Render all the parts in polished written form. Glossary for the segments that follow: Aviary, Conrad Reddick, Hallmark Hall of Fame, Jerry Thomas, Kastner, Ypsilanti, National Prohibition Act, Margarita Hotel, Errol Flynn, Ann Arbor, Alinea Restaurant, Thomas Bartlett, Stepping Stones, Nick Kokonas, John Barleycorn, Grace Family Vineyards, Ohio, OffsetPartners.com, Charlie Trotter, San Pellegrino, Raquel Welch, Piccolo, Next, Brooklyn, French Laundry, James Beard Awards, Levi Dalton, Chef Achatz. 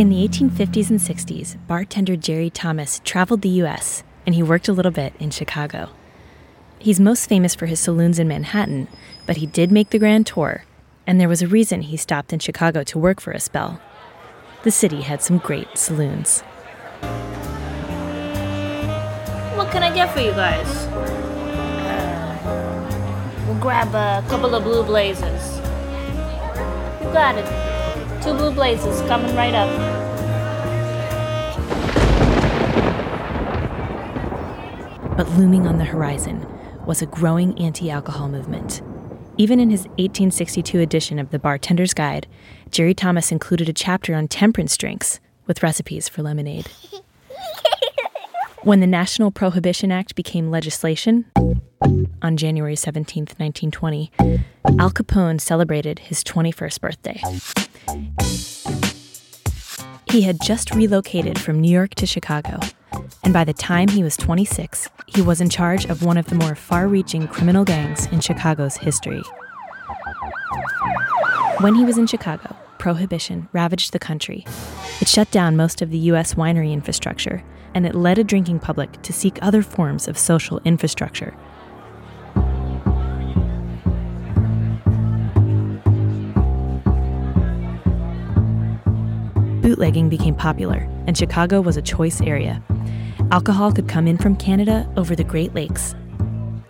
In the 1850s and 60s, bartender Jerry Thomas traveled the U.S., and he worked a little bit in Chicago. He's most famous for his saloons in Manhattan, but he did make the grand tour, and there was a reason he stopped in Chicago to work for a spell. The city had some great saloons. What can I get for you guys? We'll grab a couple of blue blazers. You got it. Two blue blazers coming right up. But looming on the horizon was a growing anti-alcohol movement. Even in his 1862 edition of The Bartender's Guide, Jerry Thomas included a chapter on temperance drinks with recipes for lemonade. When the National Prohibition Act became legislation on January 17, 1920, Al Capone celebrated his 21st birthday. He had just relocated from New York to Chicago, and by the time he was 26, he was in charge of one of the more far-reaching criminal gangs in Chicago's history. When he was in Chicago, Prohibition ravaged the country. It shut down most of the U.S. winery infrastructure, and it led a drinking public to seek other forms of social infrastructure. Bootlegging became popular, and Chicago was a choice area. Alcohol could come in from Canada over the Great Lakes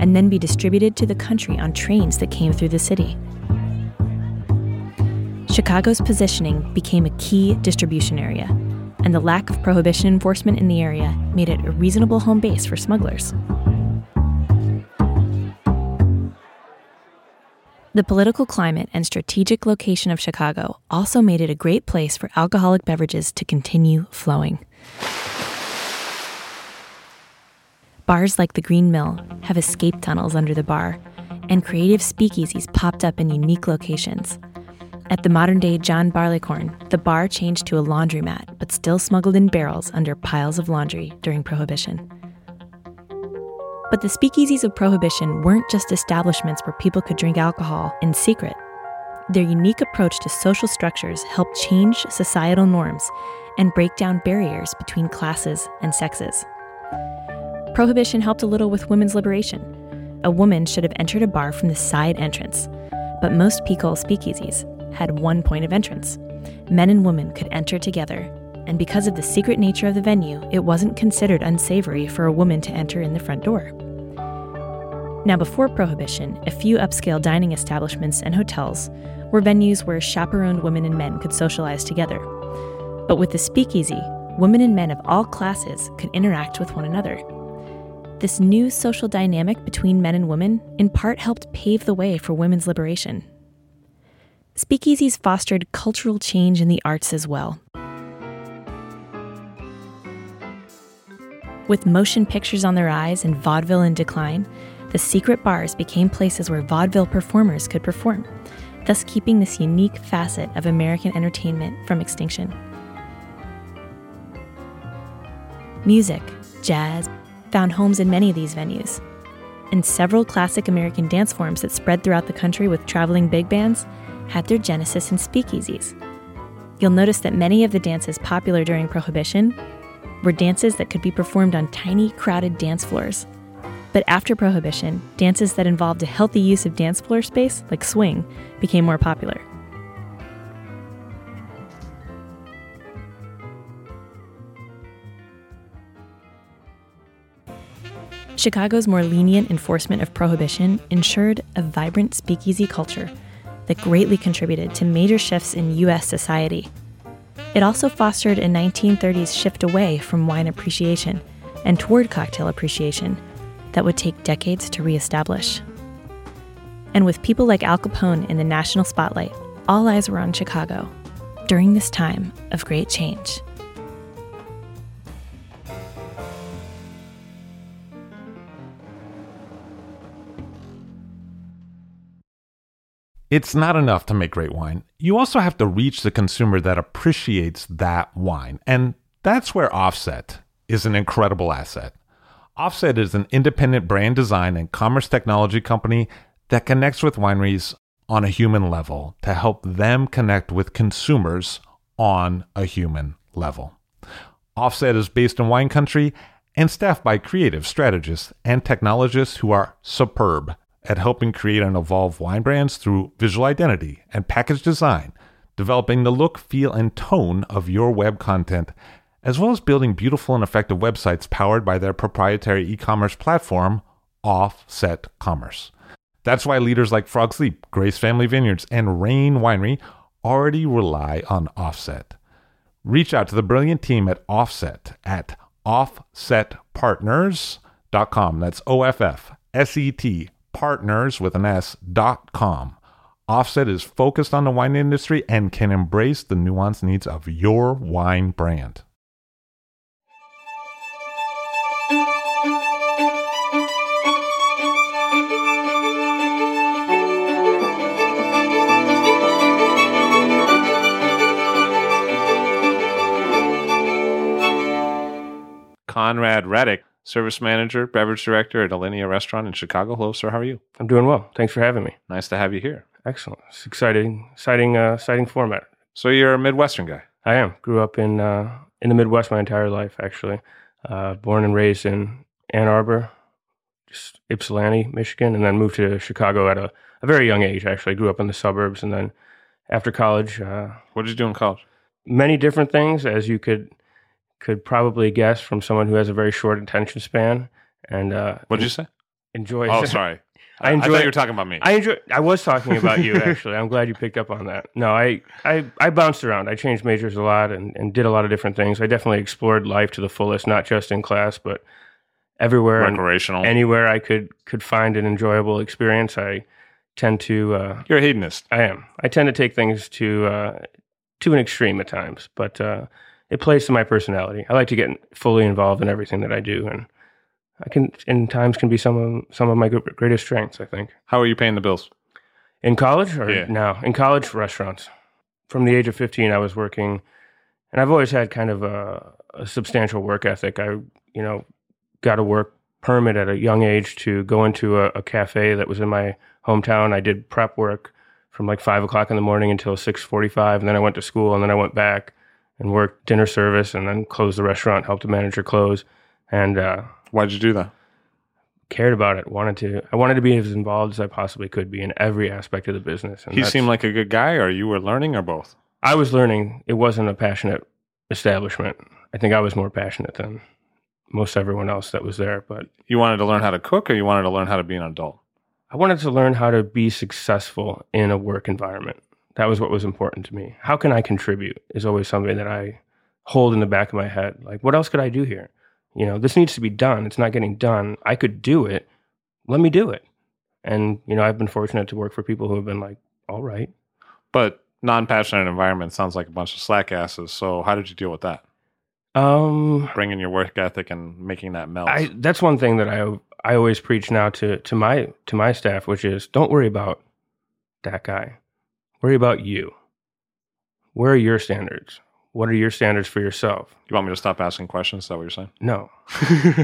and then be distributed to the country on trains that came through the city. Chicago's positioning became a key distribution area, and the lack of prohibition enforcement in the area made it a reasonable home base for smugglers. The political climate and strategic location of Chicago also made it a great place for alcoholic beverages to continue flowing. Bars like the Green Mill have escape tunnels under the bar, and creative speakeasies popped up in unique locations. At the modern-day John Barleycorn, the bar changed to a laundromat, but still smuggled in barrels under piles of laundry during Prohibition. But the speakeasies of Prohibition weren't just establishments where people could drink alcohol in secret. Their unique approach to social structures helped change societal norms and break down barriers between classes and sexes. Prohibition helped a little with women's liberation. A woman should have entered a bar from the side entrance, but most Piccolo speakeasies had one point of entrance. Men and women could enter together, and because of the secret nature of the venue, it wasn't considered unsavory for a woman to enter in the front door. Now, before Prohibition, a few upscale dining establishments and hotels were venues where chaperoned women and men could socialize together. But with the speakeasy, women and men of all classes could interact with one another. This new social dynamic between men and women in part helped pave the way for women's liberation. Speakeasies fostered cultural change in the arts as well. With motion pictures on the rise and vaudeville in decline, the secret bars became places where vaudeville performers could perform, thus keeping this unique facet of American entertainment from extinction. Music, jazz, found homes in many of these venues, and several classic American dance forms that spread throughout the country with traveling big bands had their genesis in speakeasies. You'll notice that many of the dances popular during Prohibition were dances that could be performed on tiny, crowded dance floors. But after Prohibition, dances that involved a healthy use of dance floor space, like swing, became more popular. Chicago's more lenient enforcement of Prohibition ensured a vibrant speakeasy culture that greatly contributed to major shifts in U.S. society. It also fostered a 1930s shift away from wine appreciation and toward cocktail appreciation that would take decades to reestablish. And with people like Al Capone in the national spotlight, all eyes were on Chicago during this time of great change. It's not enough to make great wine. You also have to reach the consumer that appreciates that wine. And that's where Offset is an incredible asset. Offset is an independent brand design and commerce technology company that connects with wineries on a human level to help them connect with consumers on a human level. Offset is based in wine country and staffed by creative strategists and technologists who are superb at helping create and evolve wine brands through visual identity and package design, developing the look, feel, and tone of your web content, as well as building beautiful and effective websites powered by their proprietary e-commerce platform, Offset Commerce. That's why leaders like Frog Leap, Grace Family Vineyards, and Rain Winery already rely on Offset. Reach out to the brilliant team at Offset at OffsetPartners.com. That's OffsetPartners.com. Partners with an S.com. Offset is focused on the wine industry and can embrace the nuanced needs of your wine brand. Conrad Reddick, service manager, beverage director at Alinea Restaurant in Chicago. Hello, sir. How are you? I'm doing well. Thanks for having me. Nice to have you here. Excellent. It's exciting format. So you're a Midwestern guy. I am. Grew up in the Midwest my entire life, actually. Born and raised in Ann Arbor, just Ypsilanti, Michigan, and then moved to Chicago at a very young age, actually. Grew up in the suburbs, and then after college... What did you do in college? Many different things, as you could probably guess from someone who has a very short attention span. And what did you say? Enjoy. Oh, sorry. I thought you were talking about me. I was talking about you, actually. I'm glad you picked up on that. No, I bounced around. I changed majors a lot and did a lot of different things. I definitely explored life to the fullest, not just in class, but everywhere. Recreational. And anywhere I could find an enjoyable experience. I tend to... You're a hedonist. I am. I tend to take things to an extreme at times, but... It plays to my personality. I like to get fully involved in everything that I do, and I can, in times, can be some of my greatest strengths, I think. How are you paying the bills? In college or now? In college, restaurants. From the age of 15, I was working, and I've always had kind of a substantial work ethic. I, got a work permit at a young age to go into a cafe that was in my hometown. I did prep work from like 5 o'clock in the morning until 6:45, and then I went to school, and then I went back and worked dinner service, and then closed the restaurant, helped the manager close. And why'd you do that? Cared about it. I wanted to be as involved as I possibly could be in every aspect of the business. And he seemed like a good guy, or you were learning, or both? I was learning. It wasn't a passionate establishment. I think I was more passionate than most everyone else that was there. But you wanted to learn how to cook, or you wanted to learn how to be an adult? I wanted to learn how to be successful in a work environment. That was what was important to me. How can I contribute is always something that I hold in the back of my head. Like, what else could I do here? This needs to be done. It's not getting done. I could do it. Let me do it. And, I've been fortunate to work for people who have been like, all right. But non-passionate environment sounds like a bunch of slack asses. So how did you deal with that? Bringing your work ethic and making that melt. That's one thing that I I always preach now to my staff, which is don't worry about that guy. Worry about you. Where are your standards? What are your standards for yourself? You want me to stop asking questions? Is that what you're saying? No.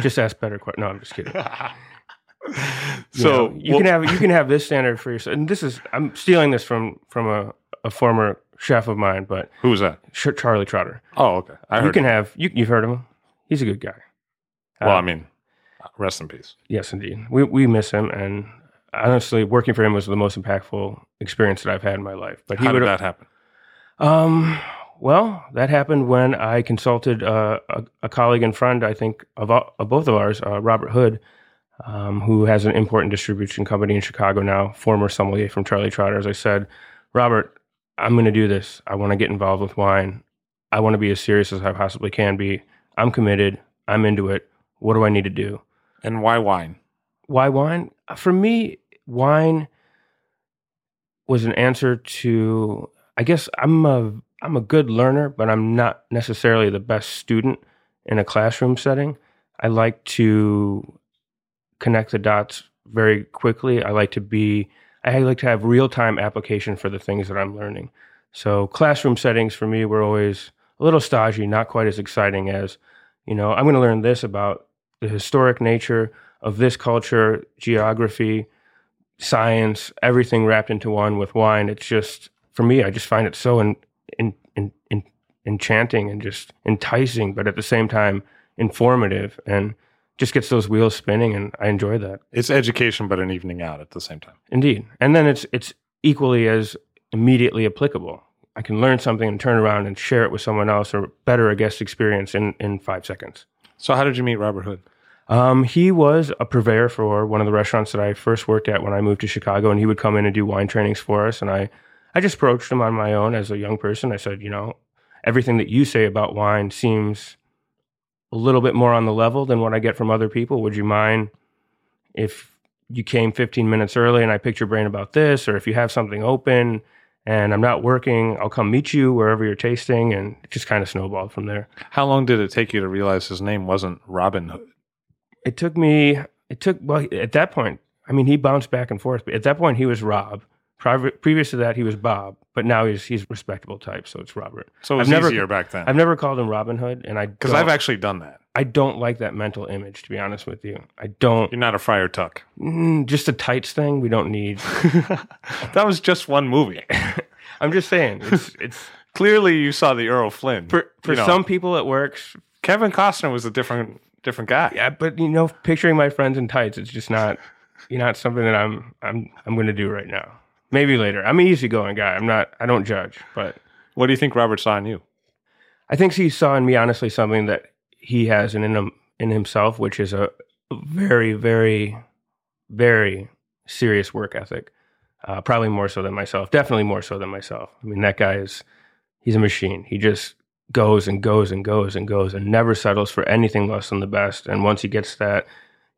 Just ask better questions. No, I'm just kidding. So you can have this standard for yourself. And this is, I'm stealing this from a former chef of mine, but who was that? Charlie Trotter. Oh, okay. You've heard of him. He's a good guy. Well, I mean, rest in peace. Yes, indeed. We miss him, and honestly, working for him was the most impactful experience that I've had in my life. But how did that happen? Well, that happened when I consulted a colleague and friend, I think, of both of ours, Robert Hood, who has an import and distribution company in Chicago now, former sommelier from Charlie Trotter. As I said, Robert, I'm going to do this. I want to get involved with wine. I want to be as serious as I possibly can be. I'm committed. I'm into it. What do I need to do? And why wine? Why wine? For me, wine was an answer to, I guess I'm a good learner, but I'm not necessarily the best student in a classroom setting. I like to connect the dots very quickly. I like to have real-time application for the things that I'm learning. So classroom settings for me were always a little stodgy, not quite as exciting as, I'm going to learn this about the historic nature of this culture, geography, science, everything wrapped into one with wine. It's just, for me, I just find it so enchanting and just enticing, but at the same time, informative, and just gets those wheels spinning, and I enjoy that. It's education, but an evening out at the same time. Indeed. And then it's equally as immediately applicable. I can learn something and turn around and share it with someone else or better a guest experience in 5 seconds. So how did you meet Robert Hood? He was a purveyor for one of the restaurants that I first worked at when I moved to Chicago, and he would come in and do wine trainings for us. And I just approached him on my own as a young person. I said, everything that you say about wine seems a little bit more on the level than what I get from other people. Would you mind if you came 15 minutes early and I picked your brain about this? Or if you have something open and I'm not working, I'll come meet you wherever you're tasting. And it just kind of snowballed from there. How long did it take you to realize his name wasn't Robin Hood? Well, at that point, I mean, he bounced back and forth. But at that point, he was Rob. Previous to that, he was Bob, but now he's a respectable type, so it's Robert. So it was easier back then. I've never called him Robin Hood, because I've actually done that. I don't like that mental image, to be honest with you. I don't. You're not a Friar Tuck. Just a tights thing. We don't need. That was just one movie. I'm just saying. It's clearly you saw the Errol Flynn. For some people, it works. Kevin Costner was a different guy. Yeah, but picturing my friends in tights, it's just not. You're not something that I'm going to do right now. Maybe later. I'm an easygoing guy. I don't judge. But what do you think Robert saw in you? I think he saw in me, honestly, something that he has in himself, which is a very, very, very serious work ethic. Probably more so than myself. Definitely more so than myself. I mean, that guy he's a machine. He just goes and goes and goes and goes and never settles for anything less than the best. And once he gets that,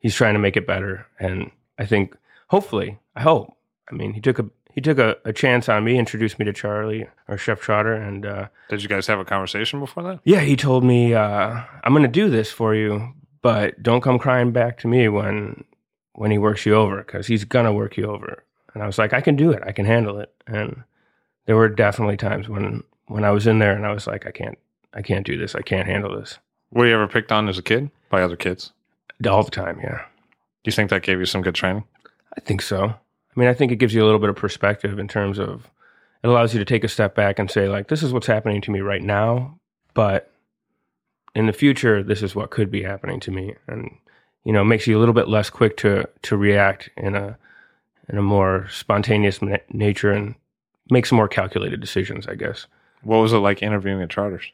he's trying to make it better. And I think, hopefully, I hope. I mean, he took a chance on me, introduced me to Charlie, or Chef Trotter, and... Did you guys have a conversation before that? Yeah, he told me, I'm going to do this for you, but don't come crying back to me when he works you over, because he's going to work you over. And I was like, I can do it. I can handle it. And there were definitely times when I was in there and I was like, I can't do this. I can't handle this. Were you ever picked on as a kid by other kids? All the time, yeah. Do you think that gave you some good training? I think so. I mean, I think it gives you a little bit of perspective in terms of it allows you to take a step back and say, like, this is what's happening to me right now, but in the future, this is what could be happening to me. And, makes you a little bit less quick to react in a more spontaneous nature and make some more calculated decisions, I guess. What was it like interviewing at Charters?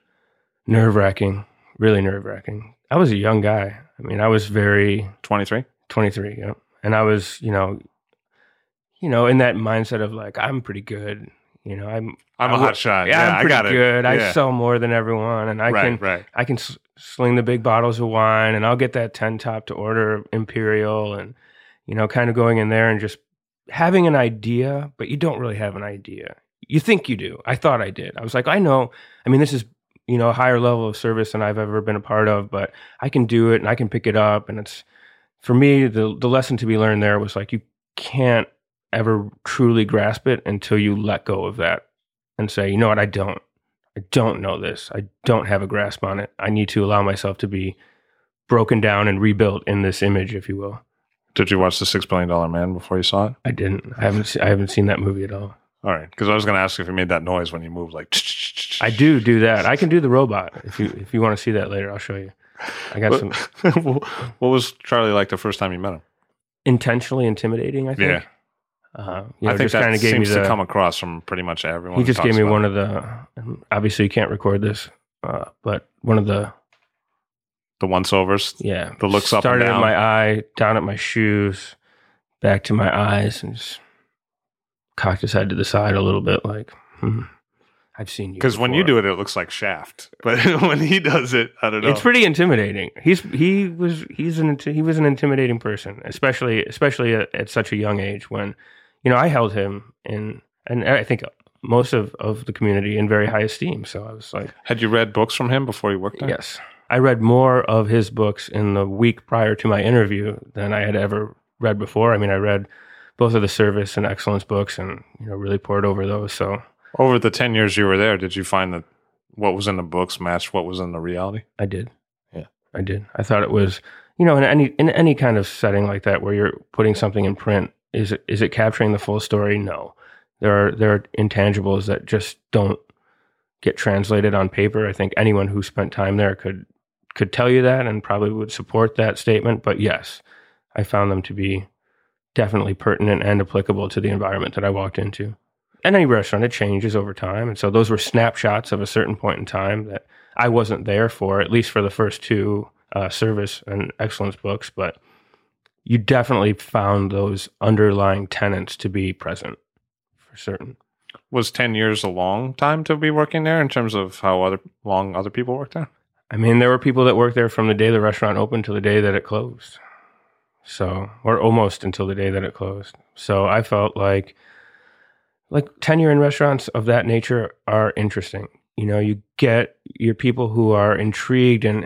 Nerve-wracking, really nerve-wracking. I was a young guy. I mean, I was very... 23? 23, yeah. And I was, in that mindset of like, I'm pretty good. I'm a hot shot. Yeah, I'm pretty good. Yeah. I sell more than everyone, and I can sling the big bottles of wine, and I'll get that 10 top to order imperial, and kind of going in there and just having an idea, but you don't really have an idea. You think you do. I thought I did. I was like, I know. I mean, this is a higher level of service than I've ever been a part of, but I can do it, and I can pick it up, and it's for me, the lesson to be learned there was like, you can't ever truly grasp it until you let go of that and say, you know what, I don't know this. I don't have a grasp on it. I need to allow myself to be broken down and rebuilt in this image, if you will. Did you watch The $6 Billion Dollar Man before you saw it? I didn't. I haven't seen that movie at all. All right, because I was going to ask you if you made that noise when you moved. Like, I do that. I can do the robot. If you want to see that later, I'll show you. I got some. What was Charlie like the first time you met him? Intentionally intimidating, I think. Yeah. I think that seems to come across from pretty much everyone. He just gave me one of the, obviously you can't record this, but one of the once-overs? Yeah. The looks up and down. Started at my eye, down at my shoes, back to my eyes, and just cocked his head to the side a little bit like, I've seen you. Because when you do it, it looks like Shaft. But when he does it, I don't know. It's pretty intimidating. He was an intimidating person, especially at such a young age when... You know, I held him in, and I think most of the community in very high esteem. So I was like... Had you read books from him before you worked there? Yes. I read more of his books in the week prior to my interview than I had ever read before. I mean, I read both of the service and excellence books and, you know, really poured over those. So over the 10 years you were there, did you find that what was in the books matched what was in the reality? I did. Yeah. I did. I thought it was, you know, in any kind of setting like that where you're putting something in print, Is it capturing the full story? No. There are intangibles that just don't get translated on paper. I think anyone who spent time there could tell you that and probably would support that statement. But yes, I found them to be definitely pertinent and applicable to the environment that I walked into. And any restaurant, it changes over time. And so those were snapshots of a certain point in time that I wasn't there for, at least for the first two service and excellence books. But you definitely found those underlying tenets to be present for certain. Was 10 years a long time to be working there in terms of how long other people worked there? I mean, there were people that worked there from the day the restaurant opened to the day that it closed. So, or almost until the day that it closed. So I felt like tenure in restaurants of that nature are interesting. You know, you get your people who are intrigued and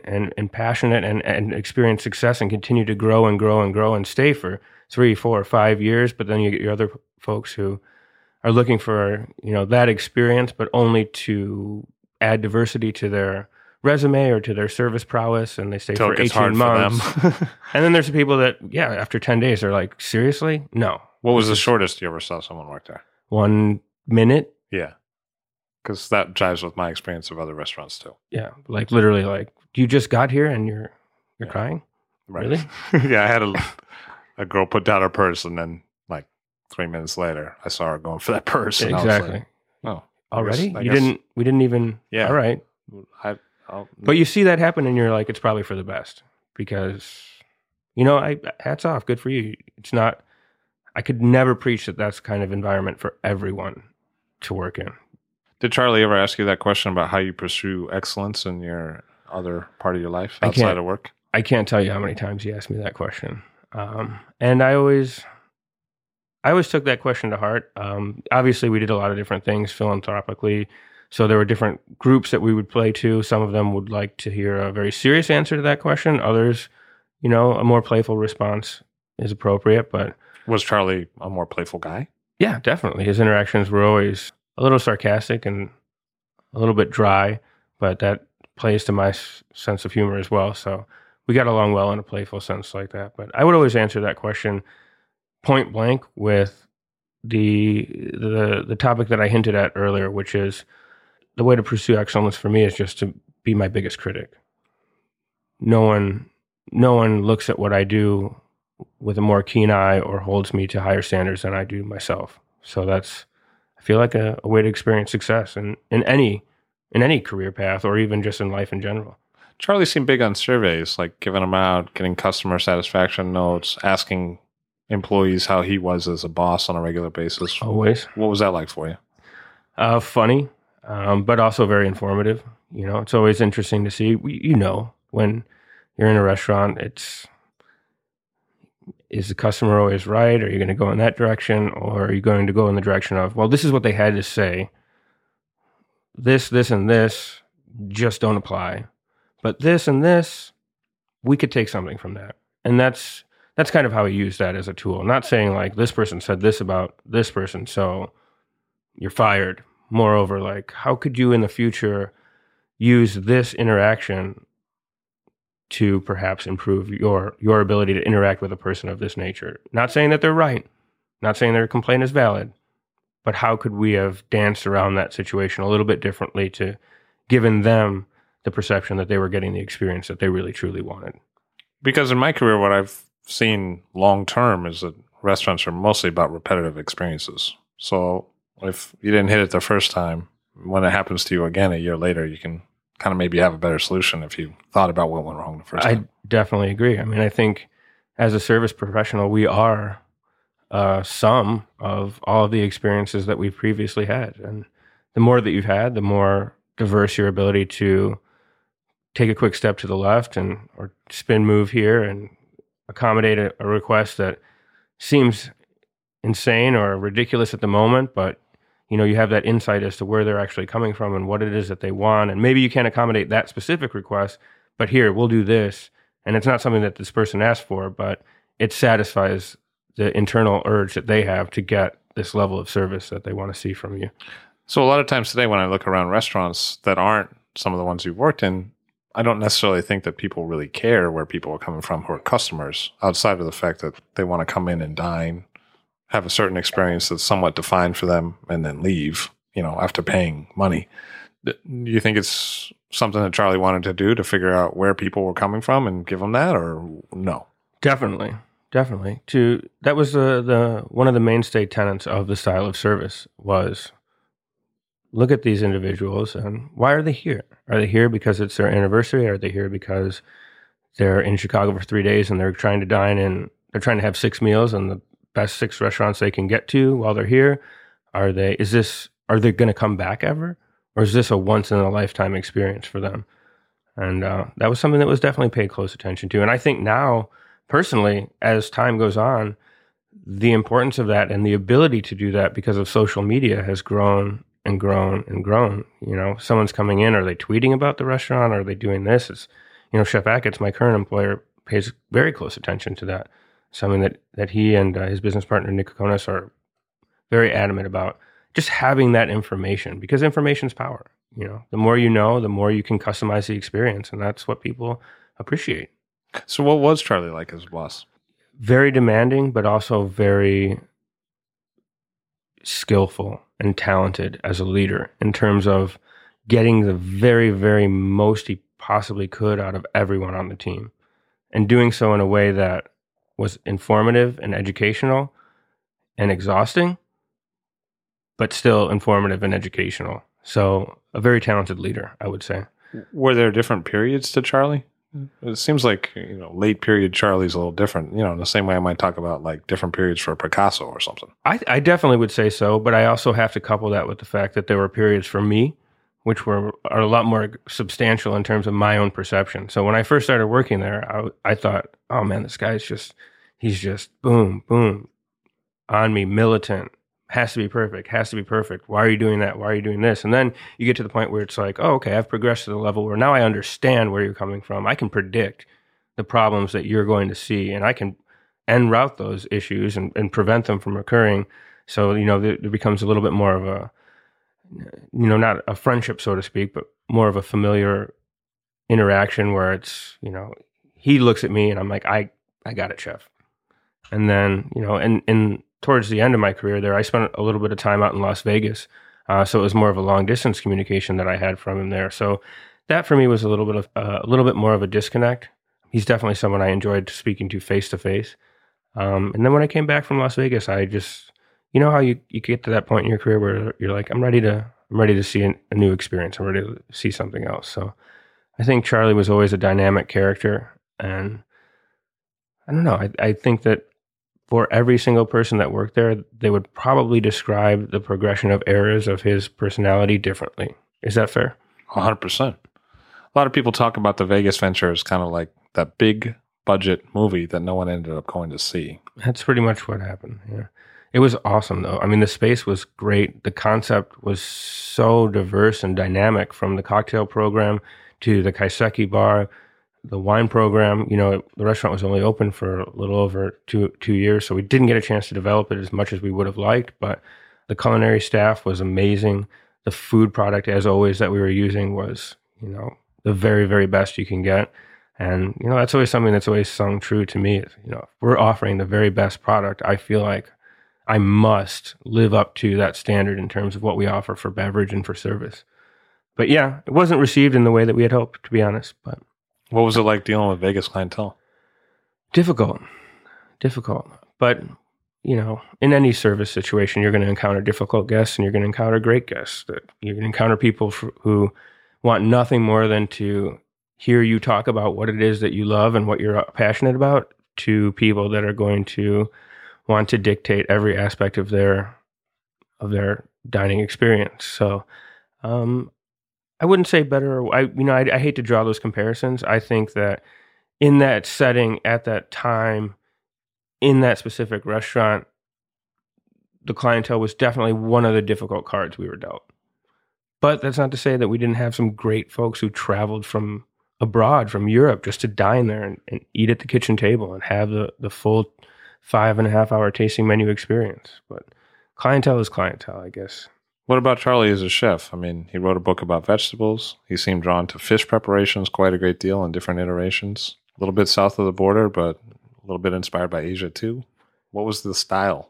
passionate and experience success and continue to grow and grow and grow and stay for 3, 4, or 5 years. But then you get your other folks who are looking for, you know, that experience, but only to add diversity to their resume or to their service prowess. And they stay for 18 months. And then there's the people that, yeah, after 10 days, they're like, seriously? No. What was the shortest you ever saw someone work there? 1 minute? Yeah. Because that jives with my experience of other restaurants too. Yeah, like literally, like you just got here and you're crying, right? Really? Yeah, I had a girl put down her purse, and then like 3 minutes later, I saw her going for that purse. Yeah, and exactly. I was like, oh, already? We didn't even. Yeah. All right. But you see that happen, and you're like, it's probably for the best because, you know, hats off, good for you. It's not. I could never preach that that's the kind of environment for everyone to work in. Did Charlie ever ask you that question about how you pursue excellence in your other part of your life outside of work? I can't tell you how many times he asked me that question. And I always took that question to heart. Obviously, we did a lot of different things philanthropically. So there were different groups that we would play to. Some of them would like to hear a very serious answer to that question. Others, you know, a more playful response is appropriate. But was Charlie a more playful guy? Yeah, definitely. His interactions were always a little sarcastic and a little bit dry, but that plays to my sense of humor as well. So we got along well in a playful sense like that. But I would always answer that question point blank with the topic that I hinted at earlier, which is the way to pursue excellence for me is just to be my biggest critic. No one looks at what I do with a more keen eye or holds me to higher standards than I do myself. So that's, feel like a way to experience success in any career path or even just in life in general. Charlie seemed big on surveys, like giving them out, getting customer satisfaction notes, asking employees how he was as a boss on a regular basis. Always. What was that like for you? Funny, but also very informative. You know, it's always interesting to see, you know, when you're in a restaurant, is the customer always right? Are you going to go in that direction? Or are you going to go in the direction of, well, this is what they had to say. This, and this just don't apply. But this and this, we could take something from that. And that's that's kind of how he used that as a tool. Not saying like this person said this about this person, so you're fired. Moreover, like how could you in the future use this interaction to perhaps improve your ability to interact with a person of this nature? Not saying that they're right, not saying their complaint is valid, but how could we have danced around that situation a little bit differently to given them the perception that they were getting the experience that they really truly wanted? Because in my career, what I've seen long-term is that restaurants are mostly about repetitive experiences. So if you didn't hit it the first time, when it happens to you again a year later, you can kind of maybe have a better solution if you thought about what went wrong the first time. I definitely agree. I mean, I think as a service professional, we are some of all of the experiences that we previously had. And the more that you've had, the more diverse your ability to take a quick step to the left and or spin move here and accommodate a request that seems insane or ridiculous at the moment, but you know, you have that insight as to where they're actually coming from and what it is that they want. And maybe you can't accommodate that specific request, but here, we'll do this. And it's not something that this person asked for, but it satisfies the internal urge that they have to get this level of service that they want to see from you. So a lot of times today when I look around restaurants that aren't some of the ones you've worked in, I don't necessarily think that people really care where people are coming from who are customers, outside of the fact that they want to come in and dine, have a certain experience that's somewhat defined for them, and then leave, you know, after paying money. Do you think it's something that Charlie wanted to do to figure out where people were coming from and give them that, or no? Definitely. That was the one of the mainstay tenets of the style of service was, look at these individuals and why are they here? Are they here because it's their anniversary? Are they here because they're in Chicago for 3 days and they're trying to dine and they're trying to have 6 meals and the best 6 restaurants they can get to while they're here? Are they going to come back ever? Or is this a once in a lifetime experience for them? And that was something that was definitely paid close attention to. And I think now, personally, as time goes on, the importance of that and the ability to do that because of social media has grown and grown and grown. You know, someone's coming in, are they tweeting about the restaurant? Are they doing this? It's, you know, Chef Achatz, my current employer, pays very close attention to that. Something that he and his business partner, Nick Kokonas, are very adamant about, just having that information, because information's power. You know, the more you know, the more you can customize the experience, and that's what people appreciate. So what was Charlie like as a boss? Very demanding, but also very skillful and talented as a leader in terms of getting the very, very most he possibly could out of everyone on the team, and doing so in a way that was informative and educational and exhausting, but still informative and educational. So a very talented leader, I would say. Were there different periods to Charlie? It seems like, you know, late period Charlie's a little different, you know, in the same way I might talk about like different periods for Picasso or something. I definitely would say so, but I also have to couple that with the fact that there were periods for me which are a lot more substantial in terms of my own perception. So when I first started working there, I thought, oh man, this guy's he's just boom, boom, on me, militant, has to be perfect. Why are you doing that? Why are you doing this? And then you get to the point where it's like, oh, okay, I've progressed to the level where now I understand where you're coming from. I can predict the problems that you're going to see, and I can en route those issues and prevent them from occurring. So, you know, it becomes a little bit more of a, you know, not a friendship, so to speak, but more of a familiar interaction where it's, you know, he looks at me and I'm like, I got it, Chef. And then, you know, and towards the end of my career there, I spent a little bit of time out in Las Vegas. So it was more of a long distance communication that I had from him there. So that for me was a little bit more of a disconnect. He's definitely someone I enjoyed speaking to face to face. And then when I came back from Las Vegas, I just, you know how you get to that point in your career where you're like, I'm ready to see a new experience. I'm ready to see something else. So I think Charlie was always a dynamic character. And I don't know, I think that for every single person that worked there, they would probably describe the progression of eras of his personality differently. Is that fair? 100%. A lot of people talk about the Vegas venture as kind of like that big budget movie that no one ended up going to see. That's pretty much what happened, yeah. It was awesome, though. I mean, the space was great. The concept was so diverse and dynamic, from the cocktail program to the kaiseki bar, the wine program, you know, the restaurant was only open for a little over two years, so we didn't get a chance to develop it as much as we would have liked, but the culinary staff was amazing. The food product, as always, that we were using was, you know, the very, very best you can get. And, you know, that's always something that's always sung true to me. Is, you know, if we're offering the very best product, I feel like I must live up to that standard in terms of what we offer for beverage and for service. But yeah, it wasn't received in the way that we had hoped, to be honest. But what was it like dealing with Vegas clientele? Difficult. But, you know, in any service situation, you're going to encounter difficult guests and you're going to encounter great guests. You're going to encounter people who want nothing more than to hear you talk about what it is that you love and what you're passionate about, to people that are going to want to dictate every aspect of their dining experience. So I wouldn't say better. I hate to draw those comparisons. I think that in that setting, at that time, in that specific restaurant, the clientele was definitely one of the difficult cards we were dealt. But that's not to say that we didn't have some great folks who traveled from abroad, from Europe, just to dine there and eat at the kitchen table and have the full 5.5-hour tasting menu experience. But clientele is clientele, I guess. What about Charlie as a chef? I mean, he wrote a book about vegetables. He seemed drawn to fish preparations quite a great deal in different iterations. A little bit south of the border, but a little bit inspired by Asia too. What was the style?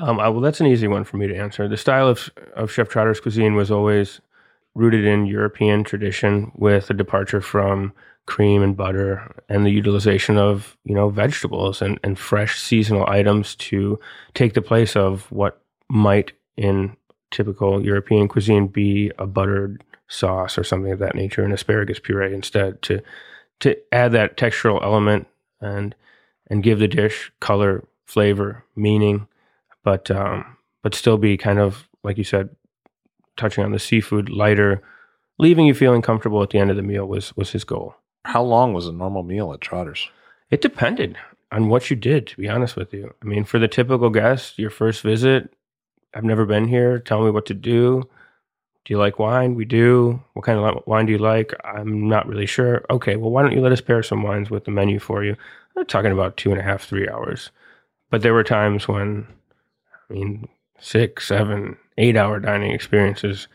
Well, that's an easy one for me to answer. The style of Chef Trotter's cuisine was always rooted in European tradition, with a departure from cream and butter and the utilization of, you know, vegetables and fresh seasonal items to take the place of what might in typical European cuisine be a buttered sauce or something of that nature, an asparagus puree instead, to add that textural element and give the dish color, flavor, meaning, but still be kind of, like you said, touching on the seafood, lighter, leaving you feeling comfortable at the end of the meal was his goal. How long was a normal meal at Trotters? It depended on what you did, to be honest with you. I mean, for the typical guest, your first visit, I've never been here, tell me what to do. Do you like wine? We do. What kind of wine do you like? I'm not really sure. Okay, well, why don't you let us pair some wines with the menu for you? I'm talking about 2.5-3 hours. But there were times when, I mean, 6-7-8-hour dining experiences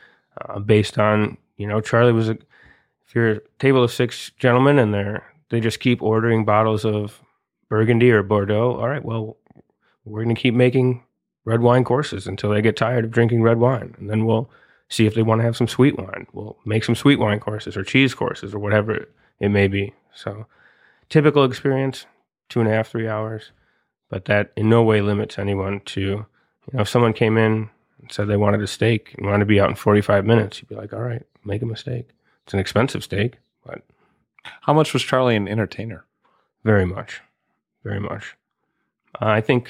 based on, you know, Charlie was if you're a table of six gentlemen and they just keep ordering bottles of Burgundy or Bordeaux, all right, well, we're going to keep making red wine courses until they get tired of drinking red wine. And then we'll see if they want to have some sweet wine. We'll make some sweet wine courses or cheese courses or whatever it may be. So typical experience, 2.5-3 hours. But that in no way limits anyone to, you know, if someone came in and said they wanted a steak and wanted to be out in 45 minutes, you'd be like, all right, make them a steak. It's an expensive steak, but... How much was Charlie an entertainer? Very much. I think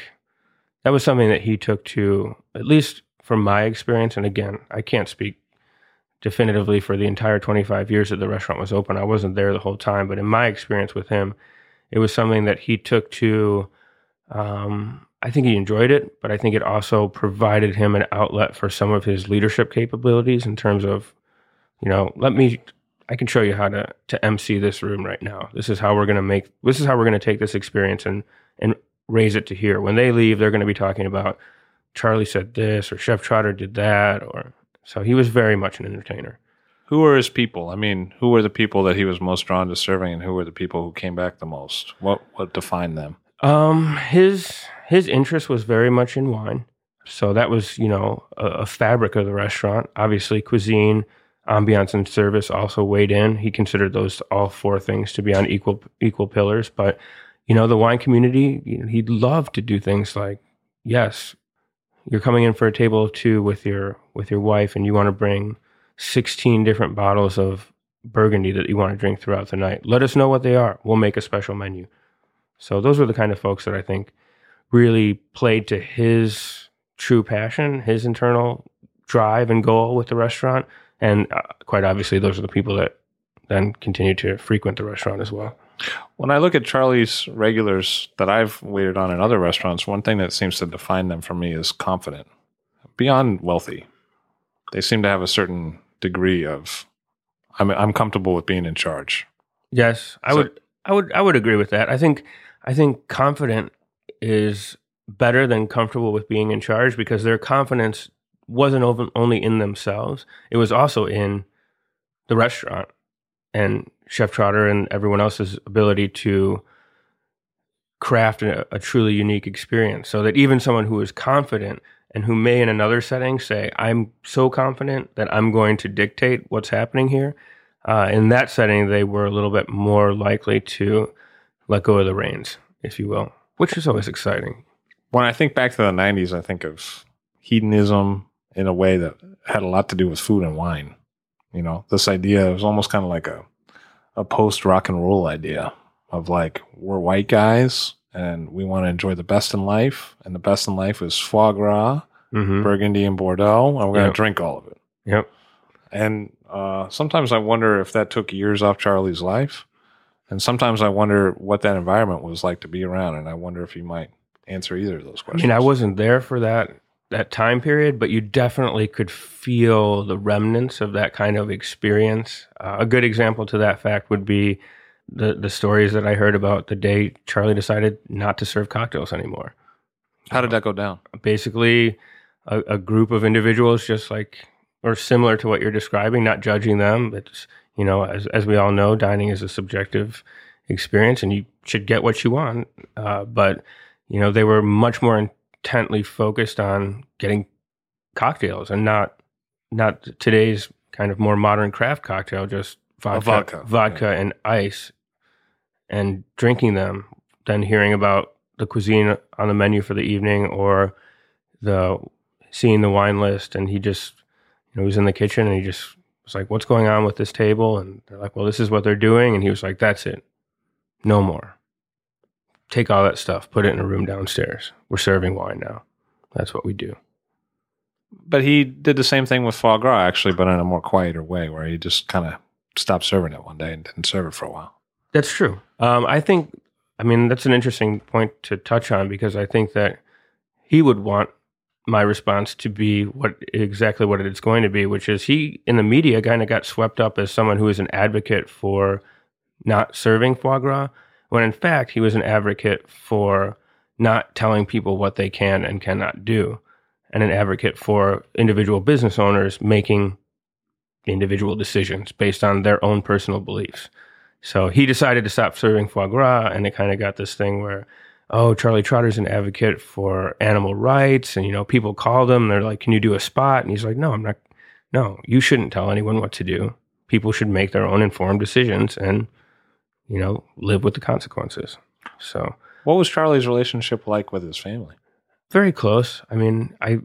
that was something that he took to, at least from my experience, and again, I can't speak definitively for the entire 25 years that the restaurant was open. I wasn't there the whole time, but in my experience with him, it was something that he took to... I think he enjoyed it, but I think it also provided him an outlet for some of his leadership capabilities in terms of, you know, I can show you how to MC this room right now. This is how we're going to take this experience and raise it to here. When they leave, they're going to be talking about Charlie said this, or Chef Trotter did that, or so he was very much an entertainer. Who were his people? I mean, who were the people that he was most drawn to serving, and who were the people who came back the most? What defined them? His interest was very much in wine. So that was, you know, a fabric of the restaurant. Obviously, cuisine, ambiance, and service also weighed in. He considered those all four things to be on equal pillars. But, you know, the wine community, you know, he loved to do things like, yes, you're coming in for a table of two with your wife, and you want to bring 16 different bottles of Burgundy that you want to drink throughout the night. Let us know what they are. We'll make a special menu. So those were the kind of folks that I think really played to his true passion, his internal drive and goal with the restaurant. And quite obviously, those are the people that then continue to frequent the restaurant as well. When I look at Charlie's regulars that I've waited on in other restaurants, one thing that seems to define them for me is confident, beyond wealthy. They seem to have a certain degree of, I'm comfortable with being in charge. Yes, I would agree with that. I think confident is better than comfortable with being in charge, because their confidence wasn't only in themselves. It was also in the restaurant and Chef Trotter and everyone else's ability to craft a truly unique experience, so that even someone who is confident and who may in another setting say, I'm so confident that I'm going to dictate what's happening here, in that setting, they were a little bit more likely to let go of the reins, if you will, which is always exciting. When I think back to the 90s, I think of hedonism in a way that had a lot to do with food and wine. You know, this idea was almost kind of like a post-rock and roll idea of like, we're white guys and we want to enjoy the best in life. And the best in life is foie gras, Burgundy, and Bordeaux, and we're going to drink all of it. Yep. And sometimes I wonder if that took years off Charlie's life. And sometimes I wonder what that environment was like to be around. And I wonder if he might answer either of those questions. I mean, I wasn't there for that time period, but you definitely could feel the remnants of that kind of experience. A good example to that fact would be the stories that I heard about the day Charlie decided not to serve cocktails anymore. How did that go down? Basically, a group of individuals just like, or similar to what you're describing, not judging them. It's, you know, as we all know, dining is a subjective experience and you should get what you want. But, you know, they were much more intently focused on getting cocktails and not today's kind of more modern craft cocktail, just vodka and ice, and drinking them, then hearing about the cuisine on the menu for the evening or seeing the wine list. And he just, you know, he was in the kitchen and he just was like, what's going on with this table? And they're like, well, this is what they're doing. And he was like, that's it. No more. Take all that stuff, put it in a room downstairs. We're serving wine now. That's what we do. But he did the same thing with foie gras, actually, but in a more quieter way, where he just kind of stopped serving it one day and didn't serve it for a while. That's true. I think that's an interesting point to touch on, because I think that he would want my response to be exactly what it's going to be, which is he, in the media, kind of got swept up as someone who is an advocate for not serving foie gras, when in fact he was an advocate for not telling people what they can and cannot do, and an advocate for individual business owners making individual decisions based on their own personal beliefs. So he decided to stop serving foie gras, and it kind of got this thing where, oh, Charlie Trotter's an advocate for animal rights, and, you know, people called him, and they're like, can you do a spot? And he's like, no, you shouldn't tell anyone what to do. People should make their own informed decisions and, you know, live with the consequences. So what was Charlie's relationship like with his family? Very close. I mean, I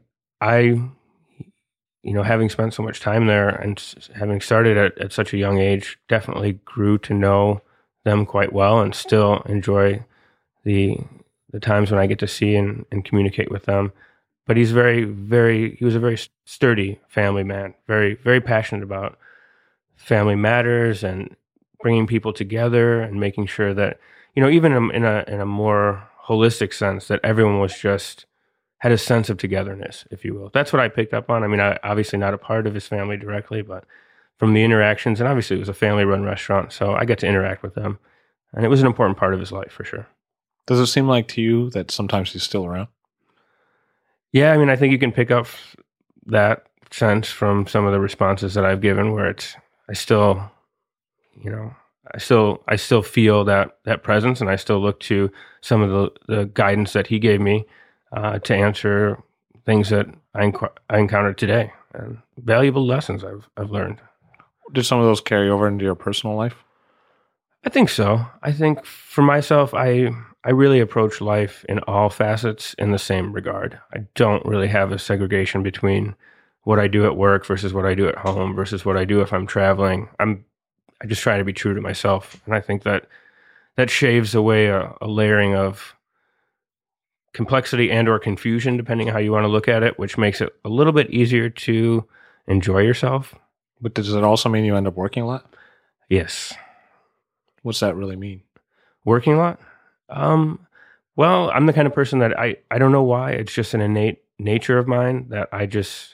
you know, having spent so much time there and having started at such a young age, definitely grew to know them quite well, and still enjoy the times when I get to see and communicate with them. But he's he was a very sturdy family man, very, very passionate about family matters and bringing people together and making sure that, you know, even in a more holistic sense, that everyone was just had a sense of togetherness, if you will. That's what I picked up on. I mean, I obviously not a part of his family directly, but from the interactions, and obviously it was a family-run restaurant, so I got to interact with them, and it was an important part of his life for sure. Does it seem like to you that sometimes he's still around? Yeah, I mean, I think you can pick up that sense from some of the responses that I've given, where it's, I still feel that presence, and I still look to some of the guidance that he gave me to answer things that I encountered today, and valuable lessons I've learned. Did some of those carry over into your personal life? I think so. I think for myself, I really approach life in all facets in the same regard. I don't really have a segregation between what I do at work versus what I do at home versus what I do if I'm traveling. I just try to be true to myself, and I think that shaves away a layering of complexity and or confusion, depending on how you want to look at it, which makes it a little bit easier to enjoy yourself. But does it also mean you end up working a lot? Yes. What's that really mean? Working a lot? Well, I'm the kind of person that I don't know why. It's just an innate nature of mine that it's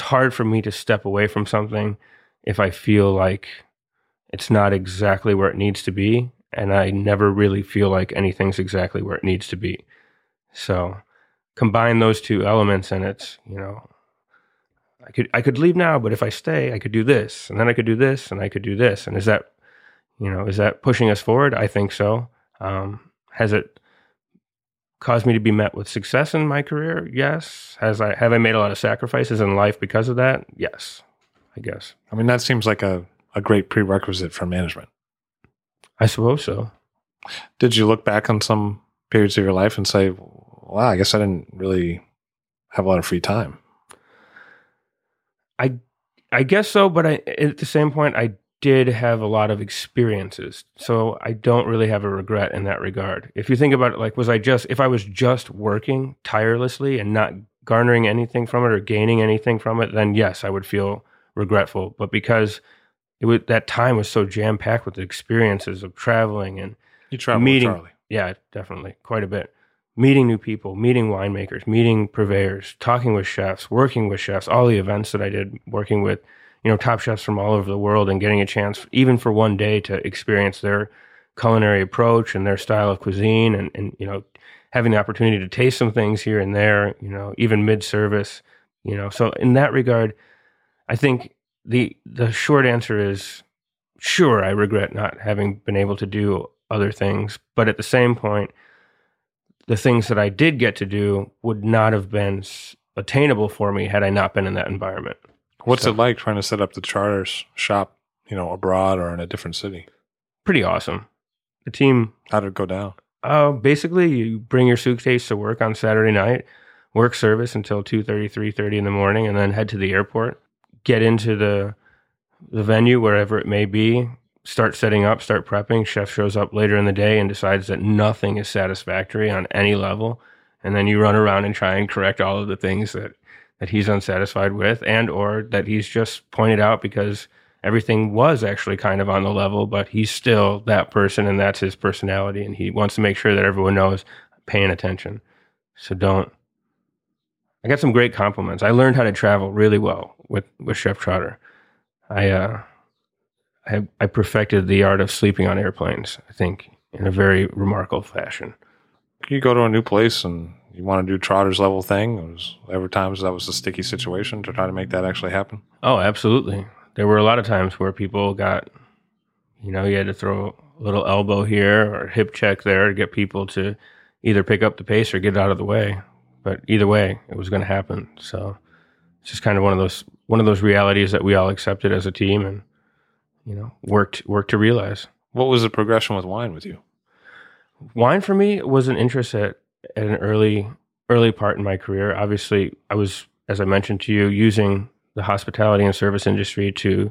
hard for me to step away from something if I feel like It's not exactly where it needs to be, and I never really feel like anything's exactly where it needs to be. So combine those two elements, and it's, you know, I could leave now, but if I stay, I could do this, and then I could do this, and I could do this. And is that, you know, is that pushing us forward? I think so. Has it caused me to be met with success in my career? Yes. Have I made a lot of sacrifices in life because of that? Yes, I guess. I mean, that seems like a great prerequisite for management. I suppose so. Did you look back on some periods of your life and say, wow, I guess I didn't really have a lot of free time? I guess so, but at the same point, I did have a lot of experiences, so I don't really have a regret in that regard. If you think about it, like, if I was just working tirelessly and not garnering anything from it or gaining anything from it, then yes, I would feel regretful. But because that time was so jam-packed with the experiences of traveling and meeting, Charlie. Yeah, definitely, quite a bit. Meeting new people, meeting winemakers, meeting purveyors, talking with chefs, working with chefs, all the events that I did, working with, you know, top chefs from all over the world and getting a chance, even for one day, to experience their culinary approach and their style of cuisine and you know, having the opportunity to taste some things here and there, you know, even mid-service, you know. So in that regard, I think the short answer is, sure, I regret not having been able to do other things, but at the same point, the things that I did get to do would not have been attainable for me had I not been in that environment. What's it like trying to set up the Charters shop, you know, abroad or in a different city? Pretty awesome. The team. How did it go down? Basically, you bring your suitcase to work on Saturday night, work service until 2:30, 3:30 in the morning, and then head to the airport, get into the venue, wherever it may be, start setting up, start prepping. Chef shows up later in the day and decides that nothing is satisfactory on any level. And then you run around and try and correct all of the things that he's unsatisfied with and or that he's just pointed out, because everything was actually kind of on the level, but he's still that person and that's his personality. And he wants to make sure that everyone knows I'm paying attention. So I got some great compliments. I learned how to travel really well with Chef Trotter. I perfected the art of sleeping on airplanes, I think, in a very remarkable fashion. You go to a new place and you want to do Trotter's level thing. Every time that was a sticky situation to try to make that actually happen. Oh, absolutely. There were a lot of times where people got, you know, you had to throw a little elbow here or hip check there to get people to either pick up the pace or get out of the way. But either way, it was going to happen. So it's just kind of one of those realities that we all accepted as a team and, you know, worked to realize. What was the progression with wine with you? Wine for me was an interest at an early part in my career. Obviously, I was, as I mentioned to you, using the hospitality and service industry to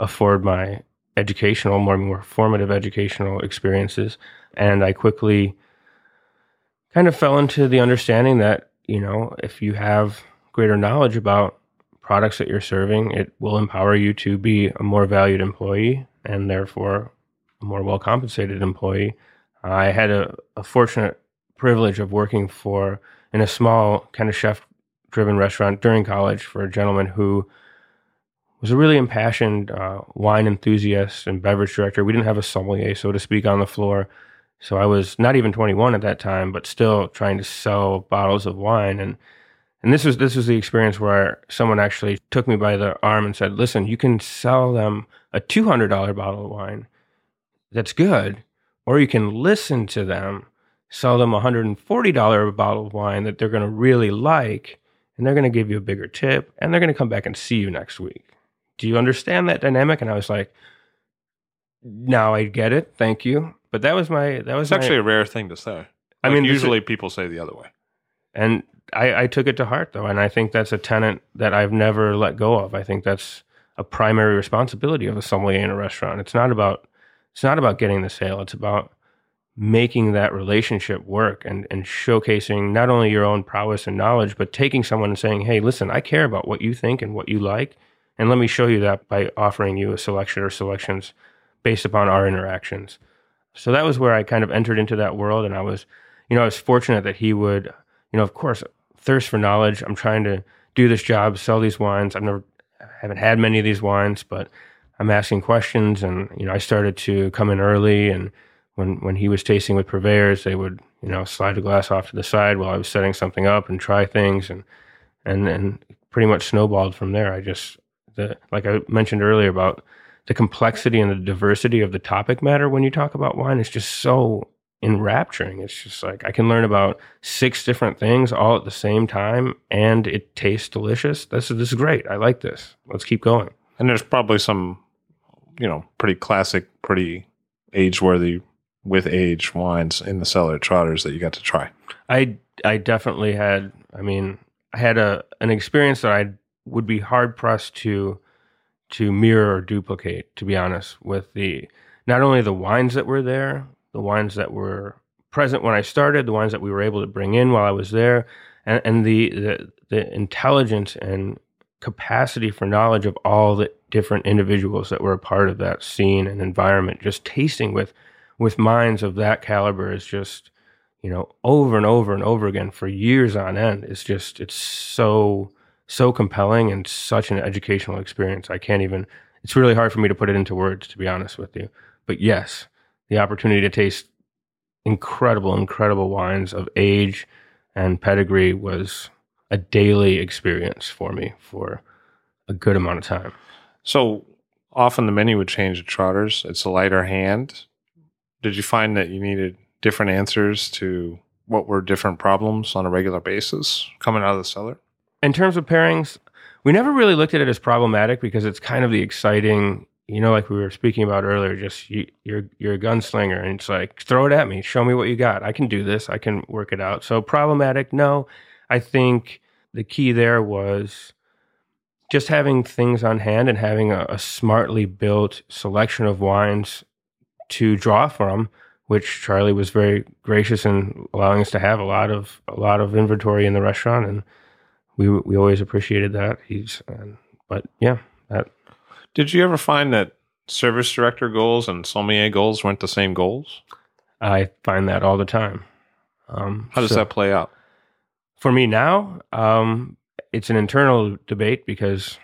afford my educational, more formative educational experiences. And I quickly kind of fell into the understanding that, you know, if you have greater knowledge about products that you're serving, it will empower you to be a more valued employee and therefore a more well-compensated employee. I had a fortunate privilege of working in a small kind of chef-driven restaurant during college for a gentleman who was a really impassioned wine enthusiast and beverage director. We didn't have a sommelier, so to speak, on the floor. So I was not even 21 at that time, but still trying to sell bottles of wine. And this was the experience where someone actually took me by the arm and said, listen, you can sell them a $200 bottle of wine that's good, or you can listen to them sell them a $140 bottle of wine that they're going to really like, and they're going to give you a bigger tip, and they're going to come back and see you next week. Do you understand that dynamic? And I was like, now I get it. Thank you. But that was actually a rare thing to say. I mean, usually people say the other way. And I took it to heart, though, and I think that's a tenet that I've never let go of. I think that's a primary responsibility of a sommelier in a restaurant. It's not about getting the sale. It's about making that relationship work and showcasing not only your own prowess and knowledge, but taking someone and saying, hey, listen, I care about what you think and what you like, and let me show you that by offering you a selection or selections based upon our interactions. So that was where I kind of entered into that world, and I was fortunate that he would... You know, of course, thirst for knowledge. I'm trying to do this job, sell these wines. I haven't had many of these wines, but I'm asking questions, and I started to come in early, and when he was tasting with purveyors, they would slide a glass off to the side while I was setting something up and try things, and pretty much snowballed from there. I just like I mentioned earlier about the complexity and the diversity of the topic matter when you talk about wine is just so enrapturing. It's just like I can learn about 6 different things all at the same time, and it tastes delicious. This is great. I like this. Let's keep going. And there's probably some, pretty classic, pretty age-worthy, with age wines in the cellar at Trotters that you got to try. I definitely had. I mean, I had an experience that I would be hard pressed to mirror or duplicate, to be honest, with not only the wines that were there, the wines that were present when I started, the wines that we were able to bring in while I was there, and the intelligence and capacity for knowledge of all the different individuals that were a part of that scene and environment. Just tasting with minds of that caliber is just, over and over and over again for years on end. It's so compelling and such an educational experience. It's really hard for me to put it into words, to be honest with you. But yes, the opportunity to taste incredible wines of age and pedigree was a daily experience for me for a good amount of time. So often the menu would change at Trotters. It's a lighter hand. Did you find that you needed different answers to what were different problems on a regular basis coming out of the cellar? In terms of pairings, we never really looked at it as problematic because it's kind of the exciting, like we were speaking about earlier, just you're a gunslinger, and it's like, throw it at me, show me what you got. I can do this. I can work it out. So problematic, no. I think the key there was just having things on hand and having a smartly built selection of wines to draw from, which Charlie was very gracious in allowing us to have a lot of inventory in the restaurant, and we always appreciated that. Did you ever find that service director goals and sommelier goals weren't the same goals? I find that all the time. How does that play out? For me now, it's an internal debate because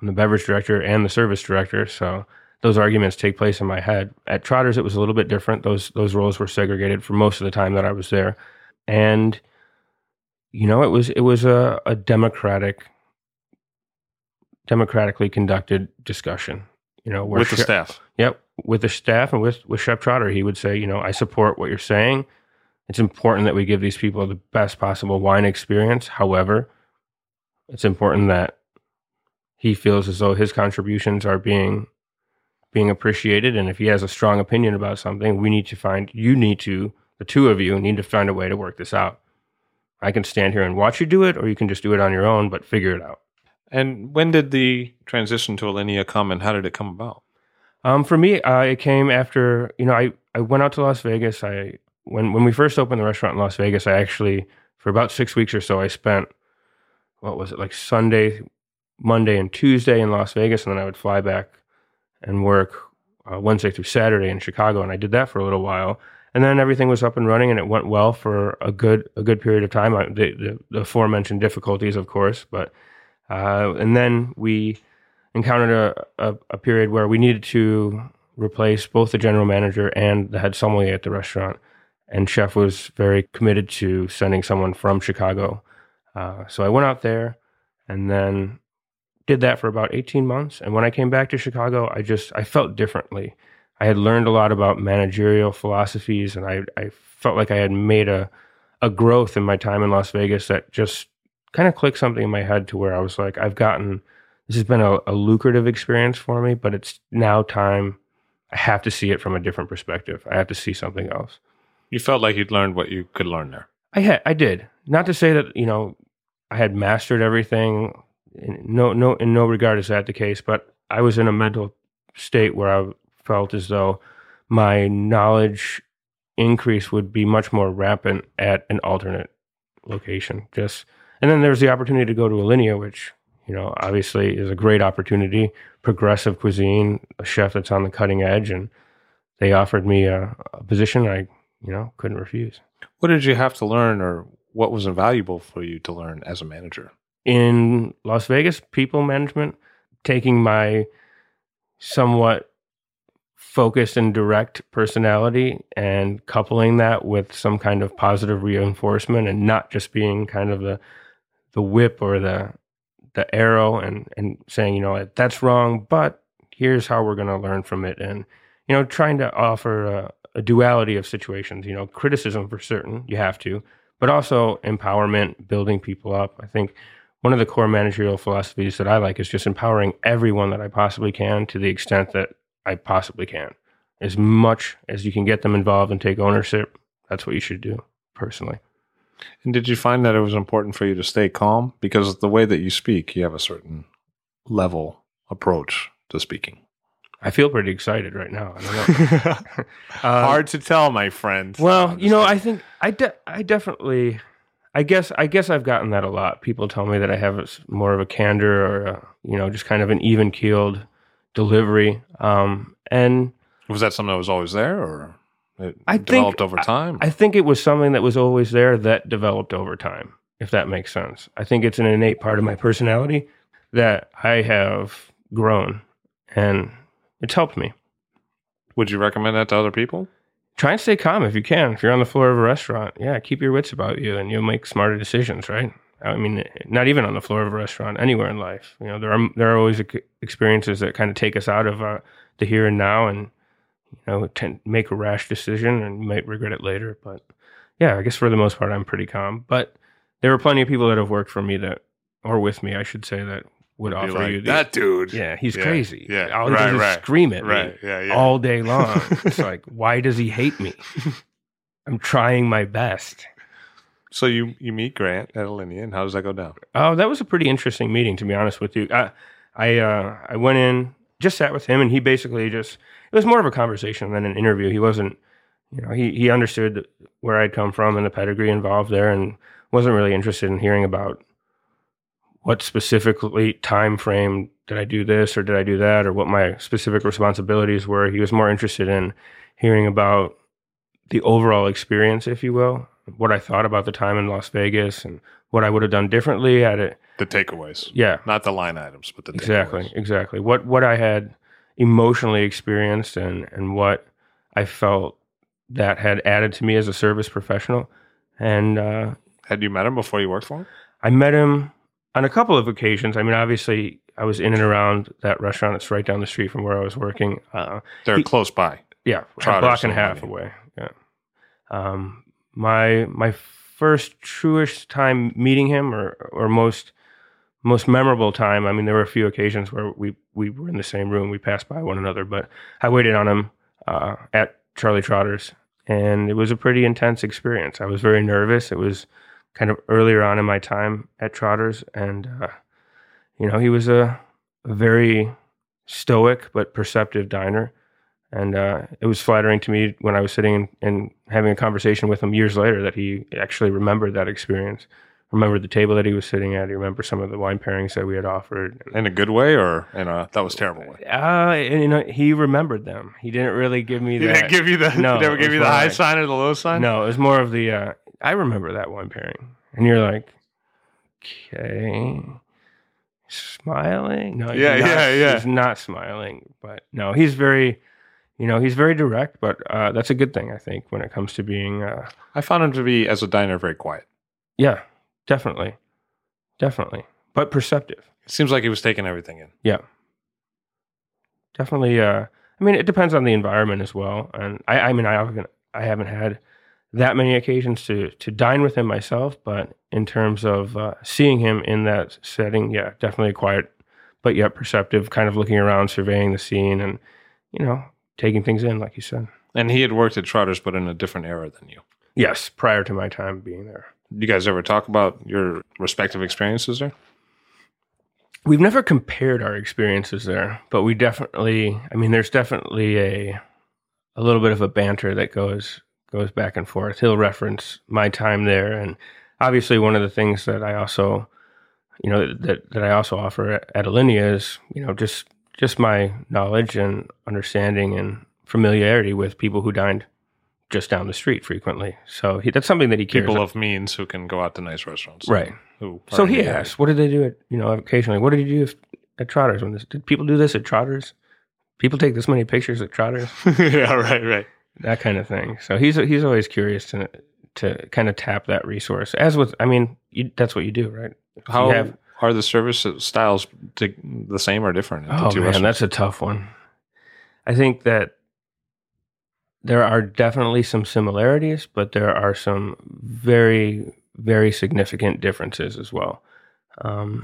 I'm the beverage director and the service director, so those arguments take place in my head. At Trotters, it was a little bit different. Those roles were segregated for most of the time that I was there, and it was a democratically conducted discussion. With the staff. Yep, with the staff and with Chef Trotter, he would say, I support what you're saying. It's important that we give these people the best possible wine experience. However, it's important that he feels as though his contributions are being appreciated, and if he has a strong opinion about something, the two of you need to find a way to work this out. I can stand here and watch you do it, or you can just do it on your own, but figure it out. And when did the transition to Alinea come, and how did it come about? For me, it came after, I went out to Las Vegas. When we first opened the restaurant in Las Vegas, I actually, for about 6 weeks or so, I spent, Sunday, Monday, and Tuesday in Las Vegas, and then I would fly back and work Wednesday through Saturday in Chicago, and I did that for a little while. And then everything was up and running, and it went well for a good period of time. The aforementioned difficulties, of course, but and then we encountered a period where we needed to replace both the general manager and the head sommelier at the restaurant. And Chef was very committed to sending someone from Chicago, so I went out there, and then did that for about 18 months. And when I came back to Chicago, I felt differently. I had learned a lot about managerial philosophies, and I felt like I had made a growth in my time in Las Vegas that just kind of clicked something in my head to where I was like, this has been a lucrative experience for me, but it's now time. I have to see it from a different perspective. I have to see something else. You felt like you'd learned what you could learn there. I did. Not to say that, I had mastered everything. No, in no regard is that the case, but I was in a mental state where I felt as though my knowledge increase would be much more rampant at an alternate location. And then there's the opportunity to go to Alinea, which, obviously is a great opportunity, progressive cuisine, a chef that's on the cutting edge, and they offered me a position I, couldn't refuse. What did you have to learn, or what was invaluable for you to learn as a manager? In Las Vegas, people management, taking my somewhat focused and direct personality and coupling that with some kind of positive reinforcement and not just being kind of the whip or the arrow and saying, you know, that's wrong, but here's how we're going to learn from it. And, you know, trying to offer a duality of situations, you know, criticism for certain, you have to, but also empowerment, building people up. I think one of the core managerial philosophies that I like is just empowering everyone that I possibly can to the extent that I possibly can. As much as you can get them involved and take ownership, that's what you should do personally. And did you find that it was important for you to stay calm? Because the way that you speak, you have a certain level approach to speaking. I feel pretty excited right now. I don't know. Hard to tell, my friend. Well, you know, I think I guess I've gotten that a lot. People tell me that I have more of a candor or, you know, just kind of an even-keeled delivery. And was that something that was always there, or it developed over time? I think it was something that was always there that developed over time, if that makes sense. I think it's an innate part of my personality that I have grown, and it's helped me. Would you recommend that to other people? Try and stay calm if you can. If you're on the floor of a restaurant, yeah, keep your wits about you, and you'll make smarter decisions, right? I mean, not even on the floor of a restaurant, anywhere in life. You know, there are always experiences that kind of take us out of the here and now, and, you know, tend to make a rash decision and you might regret it later. But yeah, I guess for the most part, I'm pretty calm. But there were plenty of people that have worked for me that, or with me, I should say, that would offer like, you these, that dude. Yeah, he's crazy. Yeah, all he does is scream at me all day long. It's like, why does he hate me? I'm trying my best. So you meet Grant at Alinea, and how does that go down? Oh, that was a pretty interesting meeting, to be honest with you. I went in, just sat with him, and he basically just, it was more of a conversation than an interview. He wasn't, you know, he understood where I'd come from and the pedigree involved there, and wasn't really interested in hearing about what specifically time frame did I do this or did I do that, or what my specific responsibilities were. He was more interested in hearing about the overall experience, if you will. What I thought about the time in Las Vegas and what I would have done differently at it. The takeaways. Yeah. Not the line items, but the takeaways. Exactly. What I had emotionally experienced and what I felt that had added to me as a service professional. And had you met him before you worked for him? I met him on a couple of occasions. I mean, obviously, I was in and around that restaurant. It's right down the street from where I was working. They're close by. Yeah. Trotters, a block and a half away. Yeah. My first truish time meeting him, or most memorable time, I mean, there were a few occasions where we were in the same room, we passed by one another, but I waited on him at Charlie Trotter's, and it was a pretty intense experience. I was very nervous. It was kind of earlier on in my time at Trotter's, and, you know, he was a very stoic but perceptive diner. And it was flattering to me when I was sitting and having a conversation with him years later that he actually remembered that experience, remembered the table that he was sitting at, he remembered some of the wine pairings that we had offered. In a good way, or in a that was terrible way? And, you know, he remembered them. He didn't really give me that. He didn't give you the, no, he never gave you the high sign or the low sign? No, it was more of the, I remember that wine pairing. And you're like, okay. Smiling? No, he's not smiling. But no, he's very... You know, he's very direct, but that's a good thing, I think, when it comes to being... I found him to be, as a diner, very quiet. Yeah, definitely. Definitely. But perceptive. It seems like he was taking everything in. Yeah. Definitely. I mean, it depends on the environment as well. And I haven't had that many occasions to dine with him myself, but in terms of seeing him in that setting, yeah, definitely quiet, but yet perceptive, kind of looking around, surveying the scene, and, you know... taking things in, like you said. And he had worked at Trotter's, but in a different era than you. Yes, prior to my time being there. You guys ever talk about your respective experiences there? We've never compared our experiences there, but we definitely, I mean, there's definitely a little bit of a banter that goes back and forth. He'll reference my time there. And obviously one of the things that I also, you know, that I also offer at Alinea is, you know, just my knowledge and understanding and familiarity with people who dined just down the street frequently. So that's something that he cares about. People of means who can go out to nice restaurants. Right. So he asks, what did they do at, you know, occasionally, what did you do at Trotters? Did people do this at Trotters? people take this many pictures at Trotters? Yeah, right. That kind of thing. So he's always curious to kind of tap that resource. As with, I mean, that's what you do, right? How are the service styles the same or different? Oh, man, that's a tough one. I think that there are definitely some similarities, but there are some very, very significant differences as well.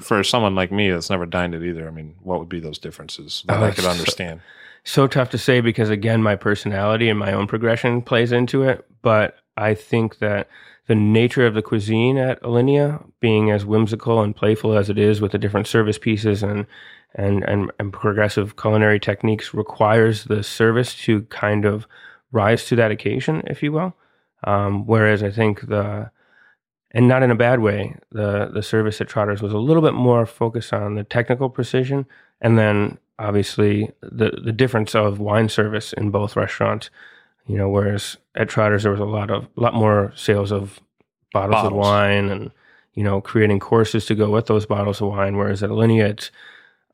For someone like me that's never dined at either, I mean, what would be those differences that I could understand? So tough to say because, again, my personality and my own progression plays into it, but I think that the nature of the cuisine at Alinea, being as whimsical and playful as it is with the different service pieces and progressive culinary techniques, requires the service to kind of rise to that occasion, if you will. Whereas I think and not in a bad way, the service at Trotters was a little bit more focused on the technical precision, and then obviously the difference of wine service in both restaurants. You know, whereas at Trotters there was a lot more sales of bottles of wine, and you know, creating courses to go with those bottles of wine. Whereas at Alinea, it's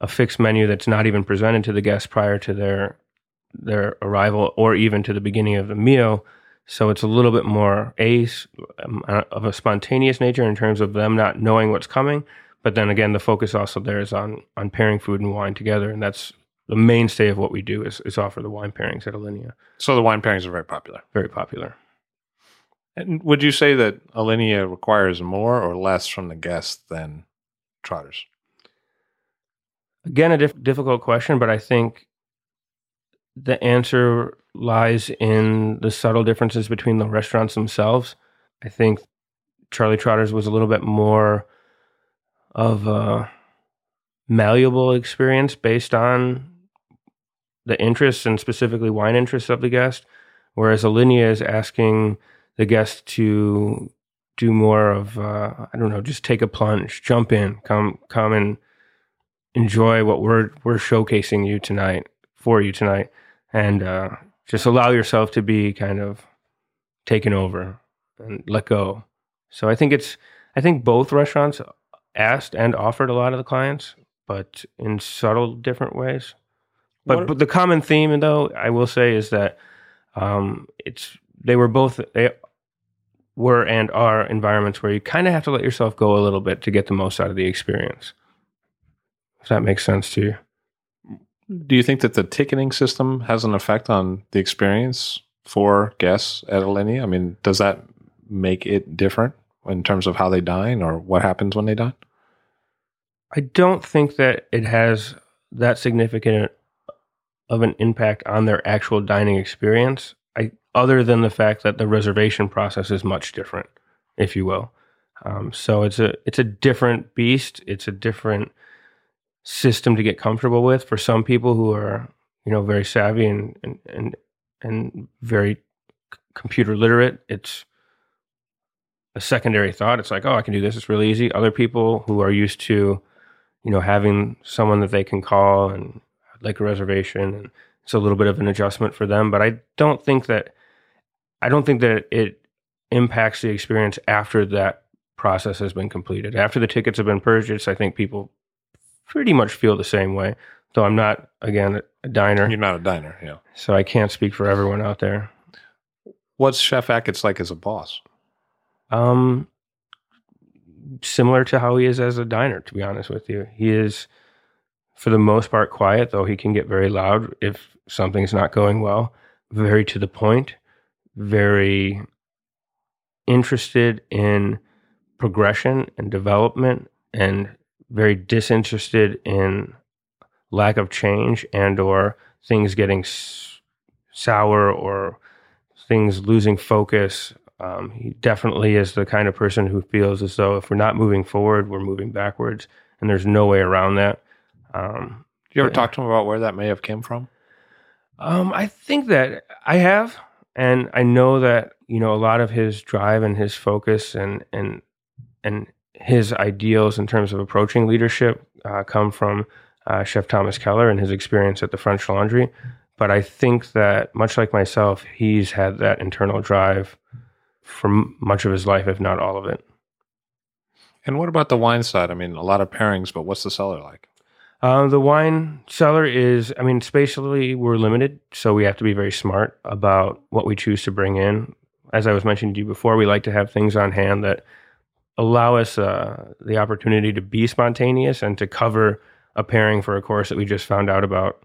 a fixed menu that's not even presented to the guests prior to their arrival or even to the beginning of the meal. So it's a little bit more of a spontaneous nature in terms of them not knowing what's coming. But then again, the focus also there is on pairing food and wine together, and that's the mainstay of what we do is offer the wine pairings at Alinea. So the wine pairings are very popular. Very popular. And would you say that Alinea requires more or less from the guests than Trotters? Again, a difficult question, but I think the answer lies in the subtle differences between the restaurants themselves. I think Charlie Trotters was a little bit more of a malleable experience based on the interests and specifically wine interests of the guest, whereas Alinea is asking the guest to do more of, just take a plunge, jump in, come and enjoy what we're showcasing you tonight, for you tonight, and just allow yourself to be kind of taken over and let go. So I think both restaurants asked and offered a lot of the clients, but in subtle different ways. But the common theme, though, I will say, is that they were and are environments where you kind of have to let yourself go a little bit to get the most out of the experience. If that makes sense to you. Do you think that the ticketing system has an effect on the experience for guests at Alinea? I mean, does that make it different in terms of how they dine or what happens when they dine? I don't think that it has that significant of an impact on their actual dining experience, other than the fact that the reservation process is much different, if you will. So it's a different beast. It's a different system to get comfortable with for some people who are, you know, very savvy and very computer literate. It's a secondary thought. It's like, oh, I can do this. It's really easy. Other people who are used to, you know, having someone that they can call and like a reservation, and it's a little bit of an adjustment for them. But I don't think that it impacts the experience after that process has been completed. After the tickets have been purchased, I think people pretty much feel the same way. Though I'm not, again, a diner. You're not a diner, yeah. So I can't speak for everyone out there. What's Chef Achatz like as a boss? Similar to how he is as a diner, to be honest with you. He is, for the most part, quiet, though he can get very loud if something's not going well. Very to the point, very interested in progression and development, and very disinterested in lack of change and or things getting sour or things losing focus. He definitely is the kind of person who feels as though if we're not moving forward, we're moving backwards, and there's no way around that. Do you ever talk to him about where that may have came from? I think that I have, and I know that, you know, a lot of his drive and his focus and his ideals in terms of approaching leadership come from Chef Thomas Keller and his experience at the French Laundry. But I think that, much like myself, he's had that internal drive for much of his life, if not all of it. And what about the wine side? I mean, a lot of pairings, but what's the cellar like? The wine cellar is, I mean, spatially we're limited, so we have to be very smart about what we choose to bring in. As I was mentioning to you before, we like to have things on hand that allow us the opportunity to be spontaneous and to cover a pairing for a course that we just found out about,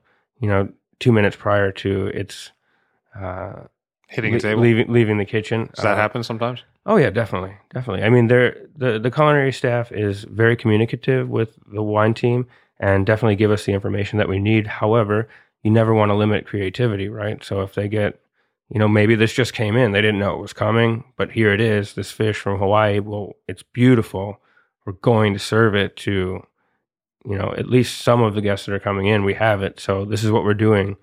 2 minutes prior to its hitting a table, leaving the kitchen. Does that happen sometimes? Oh yeah, definitely. I mean, the culinary staff is very communicative with the wine team and definitely give us the information that we need. However, you never want to limit creativity, right? So if they get, maybe this just came in, they didn't know it was coming, but here it is, this fish from Hawaii. Well, it's beautiful. We're going to serve it to, at least some of the guests that are coming in. We have it, so this is what we're doing.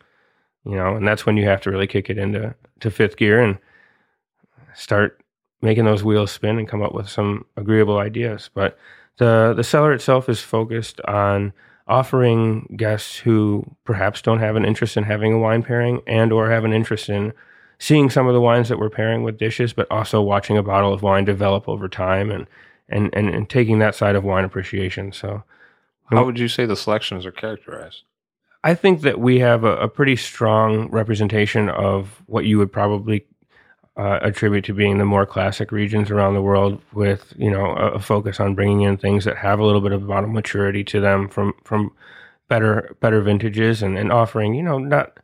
And that's when you have to really kick it into fifth gear and start making those wheels spin and come up with some agreeable ideas. But the cellar itself is focused on offering guests who perhaps don't have an interest in having a wine pairing and or have an interest in seeing some of the wines that we're pairing with dishes, but also watching a bottle of wine develop over time and taking that side of wine appreciation. So how would you say the selections are characterized? I think that we have a pretty strong representation of what you would probably attribute to being the more classic regions around the world, with a focus on bringing in things that have a little bit of bottle maturity to them from better vintages and offering not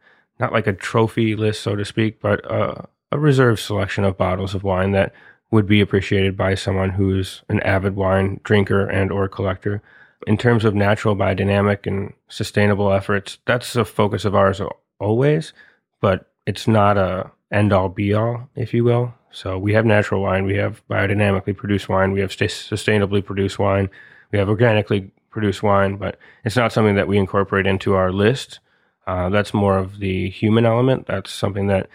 like a trophy list, so to speak, but a reserved selection of bottles of wine that would be appreciated by someone who's an avid wine drinker and or collector. In terms of natural, biodynamic, and sustainable efforts, that's a focus of ours always, but it's not a end-all, be-all, if you will. So we have natural wine, we have biodynamically produced wine, we have sustainably produced wine, we have organically produced wine, but it's not something that we incorporate into our list. That's more of the human element. That's something that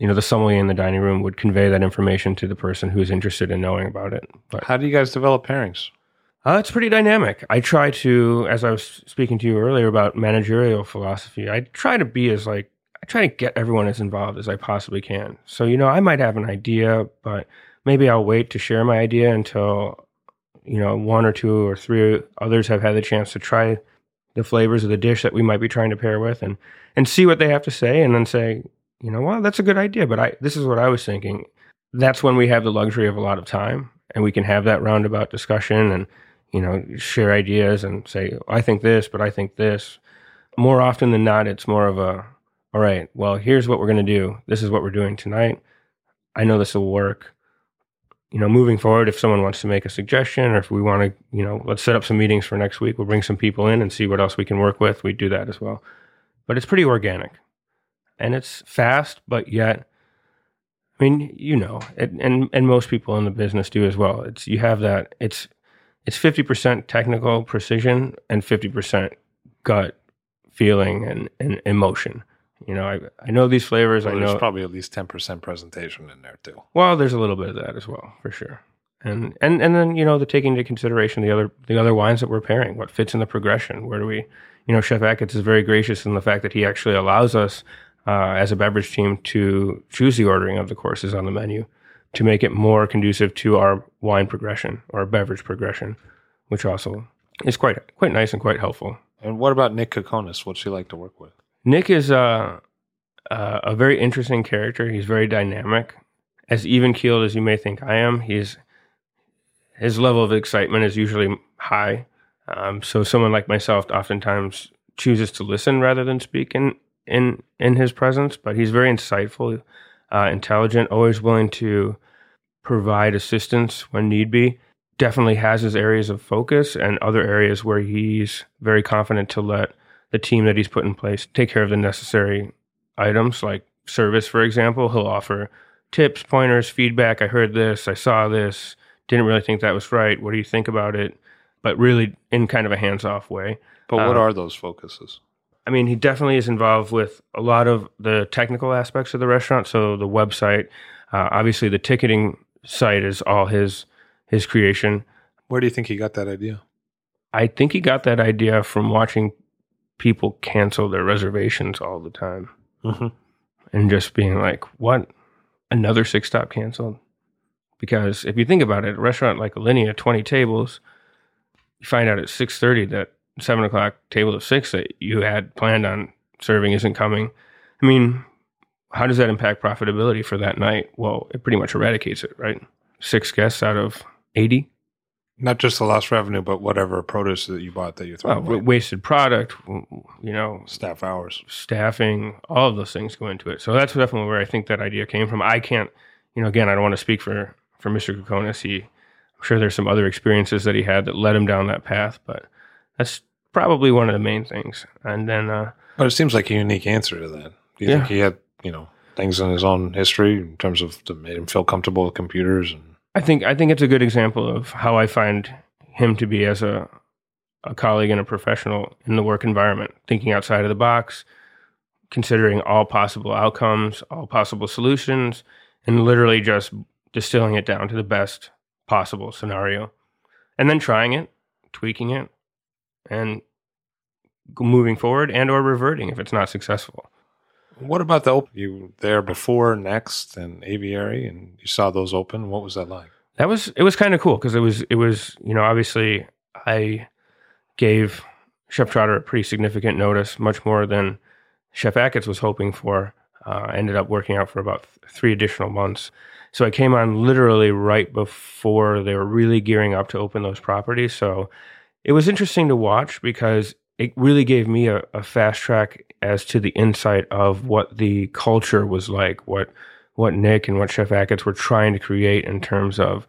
the sommelier in the dining room would convey that information to the person who's interested in knowing about it. But how do you guys develop pairings? It's pretty dynamic. I try to, as I was speaking to you earlier about managerial philosophy, I try to get everyone as involved as I possibly can. So, I might have an idea, but maybe I'll wait to share my idea until, one or two or three others have had the chance to try the flavors of the dish that we might be trying to pair with and see what they have to say, and then say, well, that's a good idea, but this is what I was thinking. That's when we have the luxury of a lot of time and we can have that roundabout discussion and share ideas and say, I think this, but I think this. More often than not, it's more of a, all right, well, here's what we're going to do. This is what we're doing tonight. I know this will work. Moving forward, if someone wants to make a suggestion, or if we want to, let's set up some meetings for next week. We'll bring some people in and see what else we can work with. We do that as well. But it's pretty organic. And it's fast, but yet, I mean, it, and most people in the business do as well. You have that, it's 50% technical precision and 50% gut feeling and emotion. I know these flavors. Well, there's probably at least 10% presentation in there too. Well, there's a little bit of that as well, for sure. And then, the taking into consideration the other wines that we're pairing, what fits in the progression. Where do we, Chef Achatz is very gracious in the fact that he actually allows us as a beverage team to choose the ordering of the courses on the menu, to make it more conducive to our wine progression or beverage progression, which also is quite nice and quite helpful. And what about Nick Kokonas? What's he like to work with? Nick is a very interesting character. He's very dynamic. As even-keeled as you may think I am, his level of excitement is usually high. So someone like myself oftentimes chooses to listen rather than speak in his presence, but he's very insightful, intelligent, always willing to provide assistance when need be. Definitely has his areas of focus and other areas where he's very confident to let the team that he's put in place take care of the necessary items, like service, for example. He'll offer tips, pointers, feedback. I heard this, I saw this, didn't really think that was right. What do you think about it? But really in kind of a hands-off way. But what are those focuses? I mean, he definitely is involved with a lot of the technical aspects of the restaurant. So the website, obviously the ticketing site is all his creation. Where do you think he got that idea? I think he got that idea from watching people cancel their reservations all the time. Mm-hmm. And just being like, what? Another six-stop canceled? Because if you think about it, a restaurant like Alinea, 20 tables, you find out at 6:30 that 7 o'clock table of six that you had planned on serving isn't coming, I mean, how does that impact profitability for that night? Well, it pretty much eradicates it, right? 6 guests out of 80. Not just the lost revenue, but whatever produce that you bought that you threw away. Wasted product, you know. Staff hours. Staffing, all of those things go into it. So that's definitely where I think that idea came from. I can't, you know, again, I don't want to speak for Mr. Kokonas. I'm sure there's some other experiences that he had that led him down that path, but that's probably one of the main things. And then... but it seems like a unique answer to that. Do you think he had, you know, things in his own history in terms of that made him feel comfortable with computers and... I think it's a good example of how I find him to be as a colleague and a professional in the work environment, thinking outside of the box, considering all possible outcomes, all possible solutions, and literally just distilling it down to the best possible scenario. And then trying it, tweaking it, and moving forward and or reverting if it's not successful. What about the open? You were there before Next and Aviary, and you saw those open. What was that like? It was kind of cool because it was you know, obviously I gave Chef Trotter a pretty significant notice, much more than Chef Achatz was hoping for. Ended up working out for about 3 additional months. So I came on literally right before they were really gearing up to open those properties. So it was interesting to watch because it really gave me a fast track as to the insight of what the culture was like, what Nick and what Chef Achatz were trying to create in terms of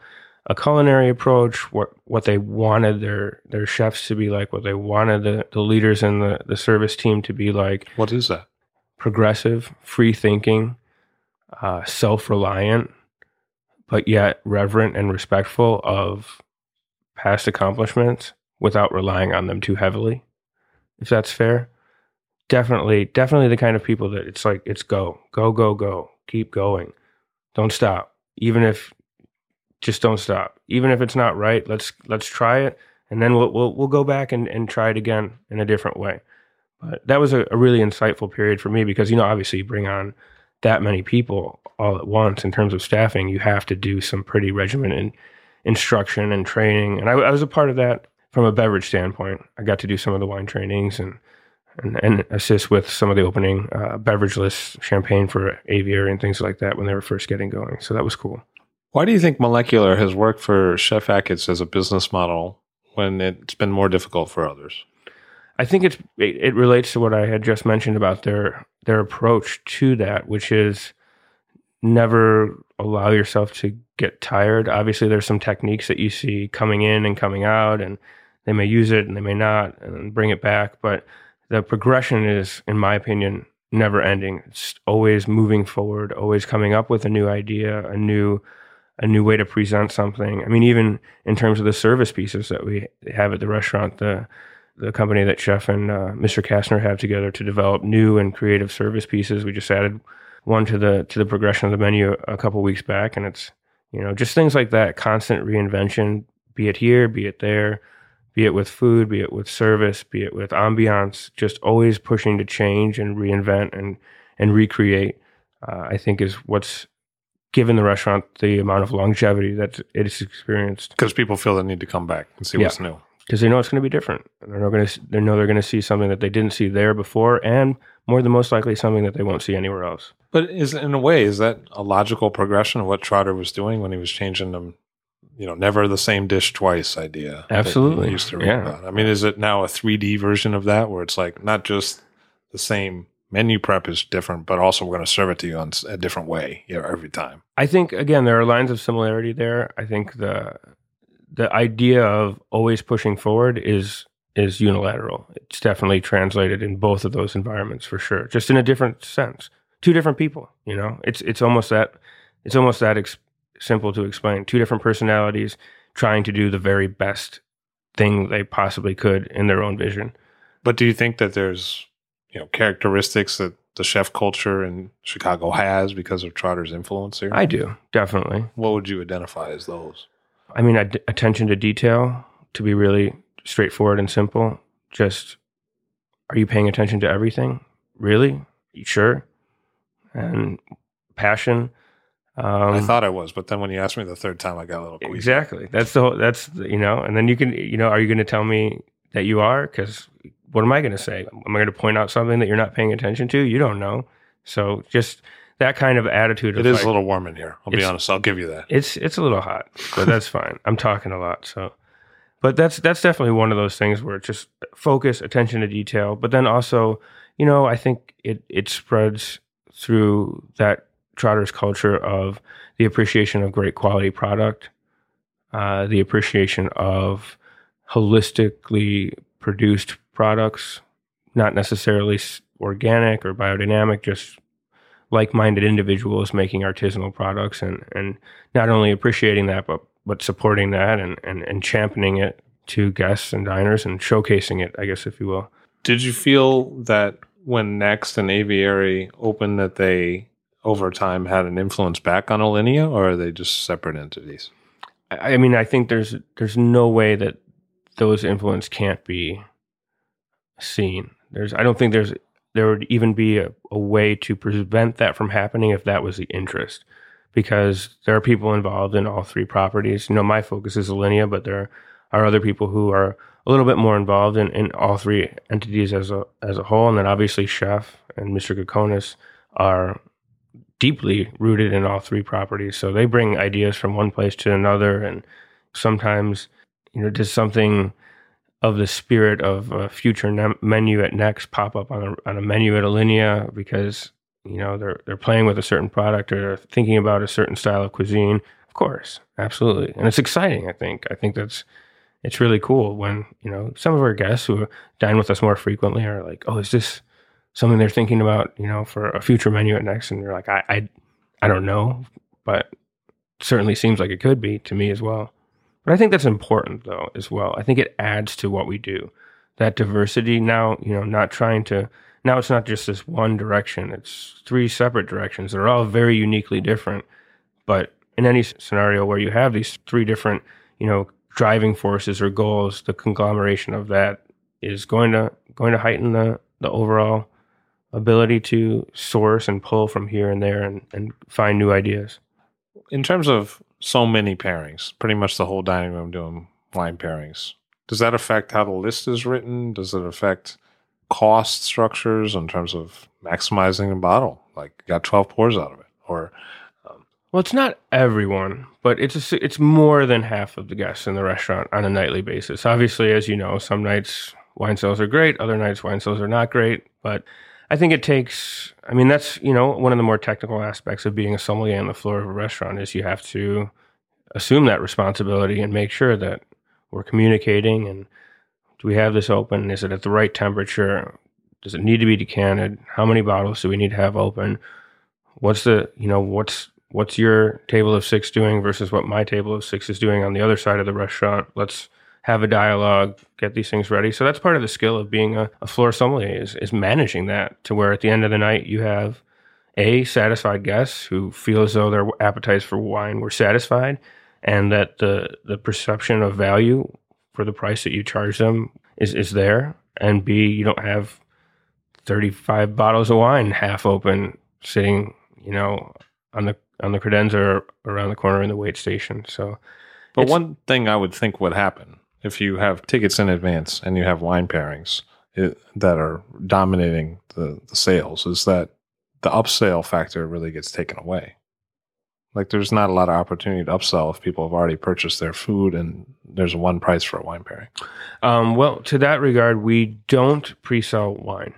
a culinary approach, what they wanted their chefs to be like, what they wanted the leaders and the service team to be like. What is that? Progressive, free-thinking, self-reliant, but yet reverent and respectful of past accomplishments without relying on them too heavily, if that's fair. Definitely the kind of people that it's like, it's go, keep going. Don't stop. Just don't stop. Even if it's not right, let's try it. And then we'll go back and try it again in a different way. But that was a really insightful period for me because, you know, obviously you bring on that many people all at once in terms of staffing, you have to do some pretty regimented instruction and training. And I was a part of that from a beverage standpoint. I got to do some of the wine trainings and assist with some of the opening beverage lists, champagne for Aviary and things like that when they were first getting going. So that was cool. Why do you think molecular has worked for Chef Achatz as a business model when it's been more difficult for others? I think it relates to what I had just mentioned about their approach to that, which is never allow yourself to get tired. Obviously, there's some techniques that you see coming in and coming out, and they may use it and they may not, and bring it back, but... The progression is, in my opinion, never ending. It's always moving forward, always coming up with a new idea, a new way to present something. I mean, even in terms of the service pieces that we have at the restaurant, the company that Chef and Mr. Kastner have together to develop new and creative service pieces. We just added one to the progression of the menu a couple weeks back, and it's, you know, just things like that, constant reinvention, be it here, be it there. Be it with food, be it with service, be it with ambiance, just always pushing to change and reinvent and recreate, I think is what's given the restaurant the amount of longevity that it's experienced. Because people feel the need to come back and see what's new. Because they know it's going to be different. They're going to see something that they didn't see there before and more than most likely something that they won't see anywhere else. But is that a logical progression of what Trotter was doing when he was changing them? You know, never the same dish twice idea. Absolutely. Used to read about. I mean, is it now a 3D version of that where it's like not just the same menu prep is different, but also we're going to serve it to you on a different way every time? I think, again, there are lines of similarity there. I think the idea of always pushing forward is unilateral. It's definitely translated in both of those environments for sure, just in a different sense. 2 different people, you know, it's almost that simple to explain. 2 different personalities trying to do the very best thing they possibly could in their own vision. But do you think that there's, you know, characteristics that the chef culture in Chicago has because of Trotter's influence here? I do, definitely. What would you identify as those? I mean, attention to detail, to be really straightforward and simple. Just, are you paying attention to everything? Really? You sure? And passion. I thought I was, but then when you asked me the third time, I got a little queasy. Exactly. That's the whole, you know, and then you can, you know, are you going to tell me that you are, because what am I going to say? Am I going to point out something that you're not paying attention to? You don't know. So just that kind of attitude. It is like, a little warm in here. I'll be honest. I'll give you that. It's a little hot, but that's fine. I'm talking a lot. So, but that's definitely one of those things where it's just focus, attention to detail. But then also, you know, I think it spreads through that Trotter's culture of the appreciation of great quality product, the appreciation of holistically produced products, not necessarily organic or biodynamic, just like-minded individuals making artisanal products and not only appreciating that, but supporting that and championing it to guests and diners and showcasing it, I guess, if you will. Did you feel that when Next and Aviary opened that they, over time, had an influence back on Alinea, or are they just separate entities? I mean, I think there's no way that those influence can't be seen. I don't think there would even be a way to prevent that from happening if that was the interest, because there are people involved in all three properties. You know, my focus is Alinea, but there are other people who are a little bit more involved in all three entities as a whole. And then obviously Chef and Mr. Kokonas are deeply rooted in all three properties. So they bring ideas from one place to another. And sometimes, you know, does something of the spirit of a future menu at Next pop up on a menu at Alinea because, you know, they're playing with a certain product or they're thinking about a certain style of cuisine. Of course, absolutely. And it's exciting, I think. I think it's really cool when, you know, some of our guests who dine with us more frequently are like, oh, is this something they're thinking about, you know, for a future menu at Next? And you're like, I don't know, but certainly seems like it could be to me as well. But I think that's important, though, as well. I think it adds to what we do. That diversity now, you know, now it's not just this one direction. It's three separate directions. They're all very uniquely different. But in any scenario where you have these three different, you know, driving forces or goals, the conglomeration of that is going to heighten the overall ability to source and pull from here and there and find new ideas. In terms of so many pairings, pretty much the whole dining room doing wine pairings. Does that affect how the list is written? Does it affect cost structures in terms of maximizing a bottle? Like, got 12 pours out of it, or? Well, it's not everyone, but it's more than half of the guests in the restaurant on a nightly basis. Obviously, as you know, some nights wine sales are great, other nights wine sales are not great, but I think it takes, I mean, that's, you know, one of the more technical aspects of being a sommelier on the floor of a restaurant is you have to assume that responsibility and make sure that we're communicating and do we have this open? Is it at the right temperature? Does it need to be decanted? How many bottles do we need to have open? What's the, you know, what's your table of six doing versus what my table of six is doing on the other side of the restaurant? Let's have a dialogue, get these things ready. So that's part of the skill of being a floor sommelier is managing that to where at the end of the night you have a satisfied guests who feel as though their appetites for wine were satisfied and that the perception of value for the price that you charge them is there. And B, you don't have 35 bottles of wine half open sitting, you know, on the credenza or around the corner in the wait station. So, but one thing I would think would happen if you have tickets in advance and you have wine pairings that are dominating the sales is that the upsell factor really gets taken away. Like there's not a lot of opportunity to upsell if people have already purchased their food and there's one price for a wine pairing. Well, to that regard, we don't pre-sell wine.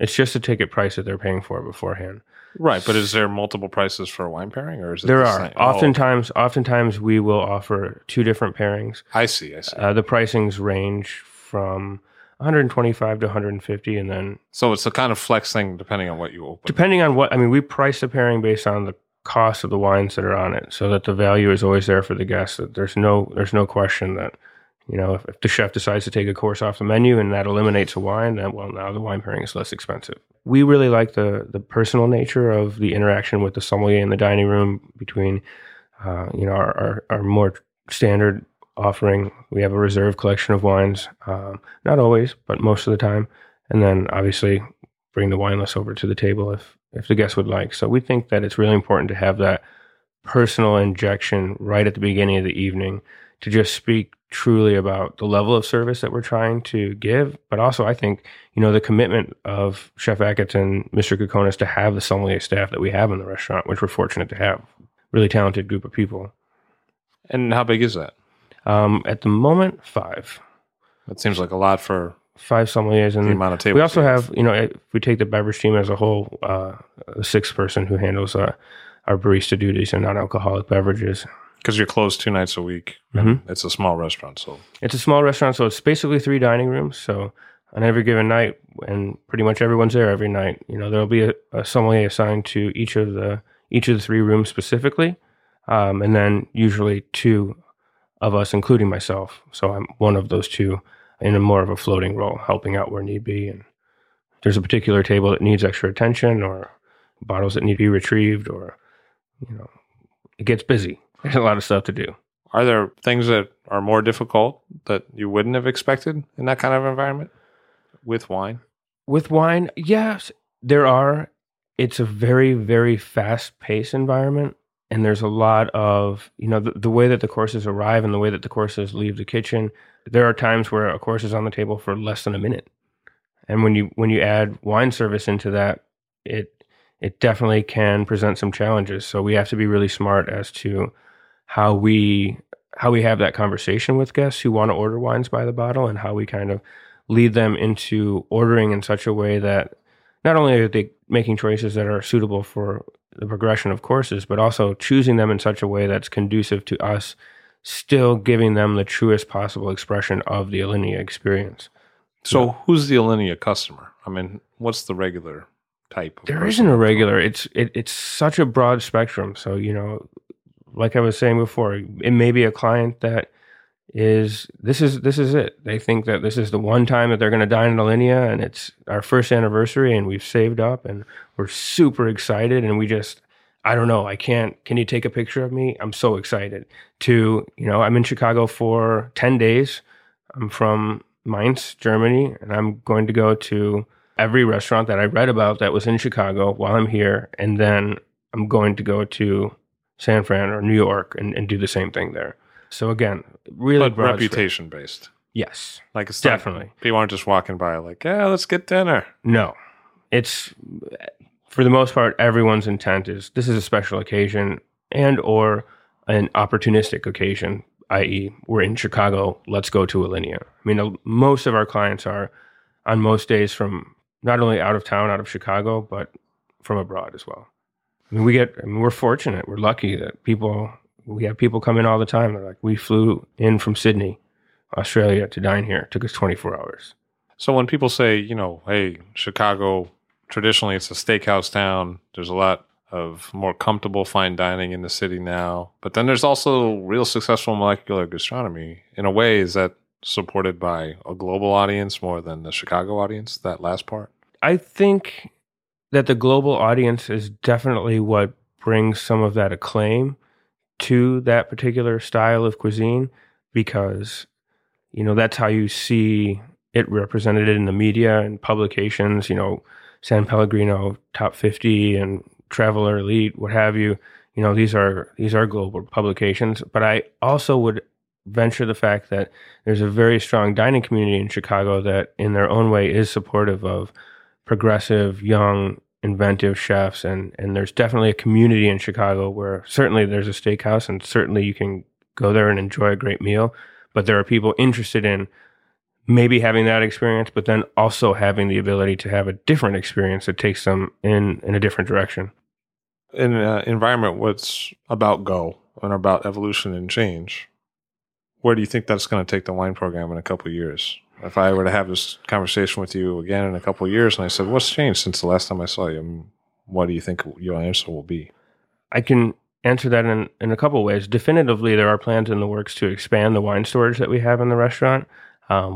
It's just a ticket price that they're paying for beforehand. Right, but is there multiple prices for a wine pairing, or is it there the same? There are. Oftentimes, we will offer two different pairings. I see. The pricings range from $125 to $150, and then so it's a kind of flex thing depending on what you open. Depending on what, I mean, we price the pairing based on the cost of the wines that are on it, so that the value is always there for the guests. That there's no question that, you know, if the chef decides to take a course off the menu and that eliminates a wine, then, well, now the wine pairing is less expensive. We really like the personal nature of the interaction with the sommelier in the dining room between, you know, our more standard offering. We have a reserve collection of wines, not always, but most of the time. And then obviously bring the wine list over to the table if the guest would like. So we think that it's really important to have that personal injection right at the beginning of the evening to just speak truly about the level of service that we're trying to give, but also I think, you know, the commitment of Chef Achatz and Mr. Kokonas to have the sommelier staff that we have in the restaurant, which we're fortunate to have. Really talented group of people. And how big is that? At the moment, 5. That seems like a lot for 5 sommeliers. And the amount of tables we also have, you know, if we take the beverage team as a whole, a 6th person who handles our barista duties and non-alcoholic beverages. Because you're closed 2 nights a week. Mm-hmm. It's a small restaurant, so... It's a small restaurant, so it's basically 3 dining rooms. So on every given night, and pretty much everyone's there every night, you know, there'll be a sommelier assigned to each of the 3 rooms specifically, and then usually 2 of us, including myself. So I'm one of those 2 in a more of a floating role, helping out where need be. And if there's a particular table that needs extra attention or bottles that need to be retrieved or, you know, it gets busy. There's a lot of stuff to do. Are there things that are more difficult that you wouldn't have expected in that kind of environment with wine? With wine, yes, there are. It's a very, very fast-paced environment, and there's a lot of, you know, the way that the courses arrive and the way that the courses leave the kitchen. There are times where a course is on the table for less than a minute. And when you add wine service into that, it definitely can present some challenges. So we have to be really smart as to how we have that conversation with guests who want to order wines by the bottle, and how we kind of lead them into ordering in such a way that not only are they making choices that are suitable for the progression of courses, but also choosing them in such a way that's conducive to us still giving them the truest possible expression of the Alinea experience. So who's the Alinea customer? I mean, what's the regular type? There isn't a regular. It's such a broad spectrum. So, you know, like I was saying before, it may be a client that is it. They think that this is the one time that they're going to dine in Alinea, and it's our first anniversary, and we've saved up, and we're super excited, and we just, I don't know, I can't, can you take a picture of me? I'm so excited. To, you know, I'm in Chicago for 10 days. I'm from Mainz, Germany, and I'm going to go to every restaurant that I read about that was in Chicago while I'm here, and then I'm going to go to San Fran or New York and do the same thing there. So again, really reputation based. Yes. Like it's definitely. People aren't just walking by like, yeah, let's get dinner. No. It's, for the most part, everyone's intent is this is a special occasion and or an opportunistic occasion, i.e. we're in Chicago, let's go to Alinea. I mean, most of our clients are on most days from not only out of town, out of Chicago, but from abroad as well. I mean, we're fortunate. We're lucky that we have people come in all the time. They're like, we flew in from Sydney, Australia to dine here. It took us 24 hours. So when people say, you know, hey, Chicago, traditionally it's a steakhouse town. There's a lot of more comfortable fine dining in the city now. But then there's also real successful molecular gastronomy in a way. Is that supported by a global audience more than the Chicago audience, that last part? I think that the global audience is definitely what brings some of that acclaim to that particular style of cuisine, because, you know, that's how you see it represented in the media and publications, you know, San Pellegrino, Top 50 and Traveler Elite, what have you. You know, these are global publications, but I also would venture the fact that there's a very strong dining community in Chicago that in their own way is supportive of progressive, young, inventive chefs, and there's definitely a community in Chicago where certainly there's a steakhouse, and certainly you can go there and enjoy a great meal, but there are people interested in maybe having that experience, but then also having the ability to have a different experience that takes them in a different direction. In an environment what's about go and about evolution and change, where do you think that's going to take the wine program in a couple of years? If I were to have this conversation with you again in a couple of years and I said, what's changed since the last time I saw you? What do you think your answer will be? I can answer that in a couple of ways. Definitively, there are plans in the works to expand the wine storage that we have in the restaurant,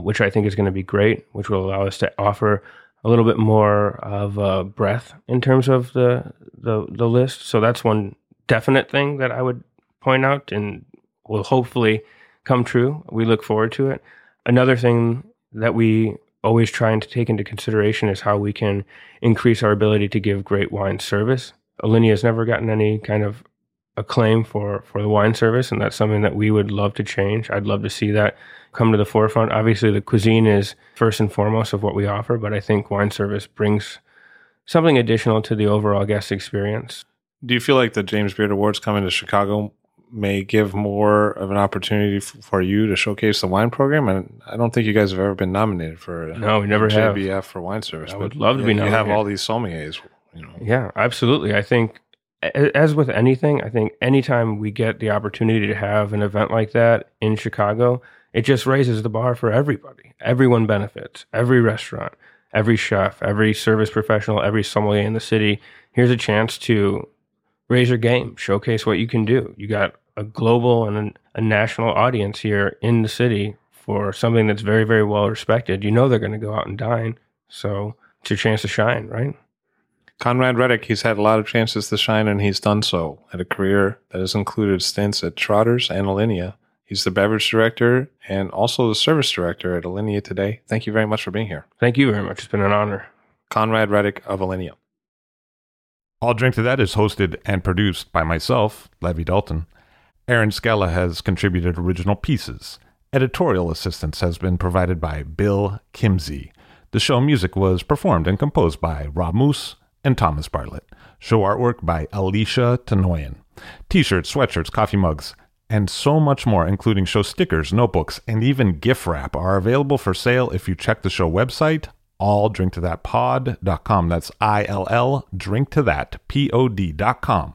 which I think is going to be great, which will allow us to offer a little bit more of a breadth in terms of the list. So that's one definite thing that I would point out and will hopefully come true. We look forward to it. Another thing that we always trying to take into consideration is how we can increase our ability to give great wine service. Alinea has never gotten any kind of acclaim for the wine service, and that's something that we would love to change. I'd love to see that come to the forefront. Obviously, the cuisine is first and foremost of what we offer, but I think wine service brings something additional to the overall guest experience. Do you feel like the James Beard Awards coming to Chicago may give more of an opportunity for you to showcase the wine program? And I don't think you guys have ever been nominated for no, we never JBF have. For wine service. I would love to be nominated. You have all these sommeliers. You know. Yeah, absolutely. I think, as with anything, I think anytime we get the opportunity to have an event like that in Chicago, it just raises the bar for everybody. Everyone benefits. Every restaurant, every chef, every service professional, every sommelier in the city. Here's a chance to raise your game, showcase what you can do. You got a global and a national audience here in the city for something that's very, very well respected. You know they're going to go out and dine, so it's your chance to shine, right? Conrad Reddick, he's had a lot of chances to shine, and he's done so at a career that has included stints at Trotters and Alinea. He's the beverage director and also the service director at Alinea today. Thank you very much for being here. Thank you very much. It's been an honor. Conrad Reddick of Alinea. All Drink to That is hosted and produced by myself, Levi Dalton. Erin Scala has contributed original pieces. Editorial assistance has been provided by Bill Kimsey. The show music was performed and composed by Rob Moose and Thomas Bartlett. Show artwork by Alicia Tenoyan. T-shirts, sweatshirts, coffee mugs, and so much more, including show stickers, notebooks, and even gift wrap are available for sale if you check the show website, alldrinktothatpod.com. That's I-L-L, drinktothatpod.com,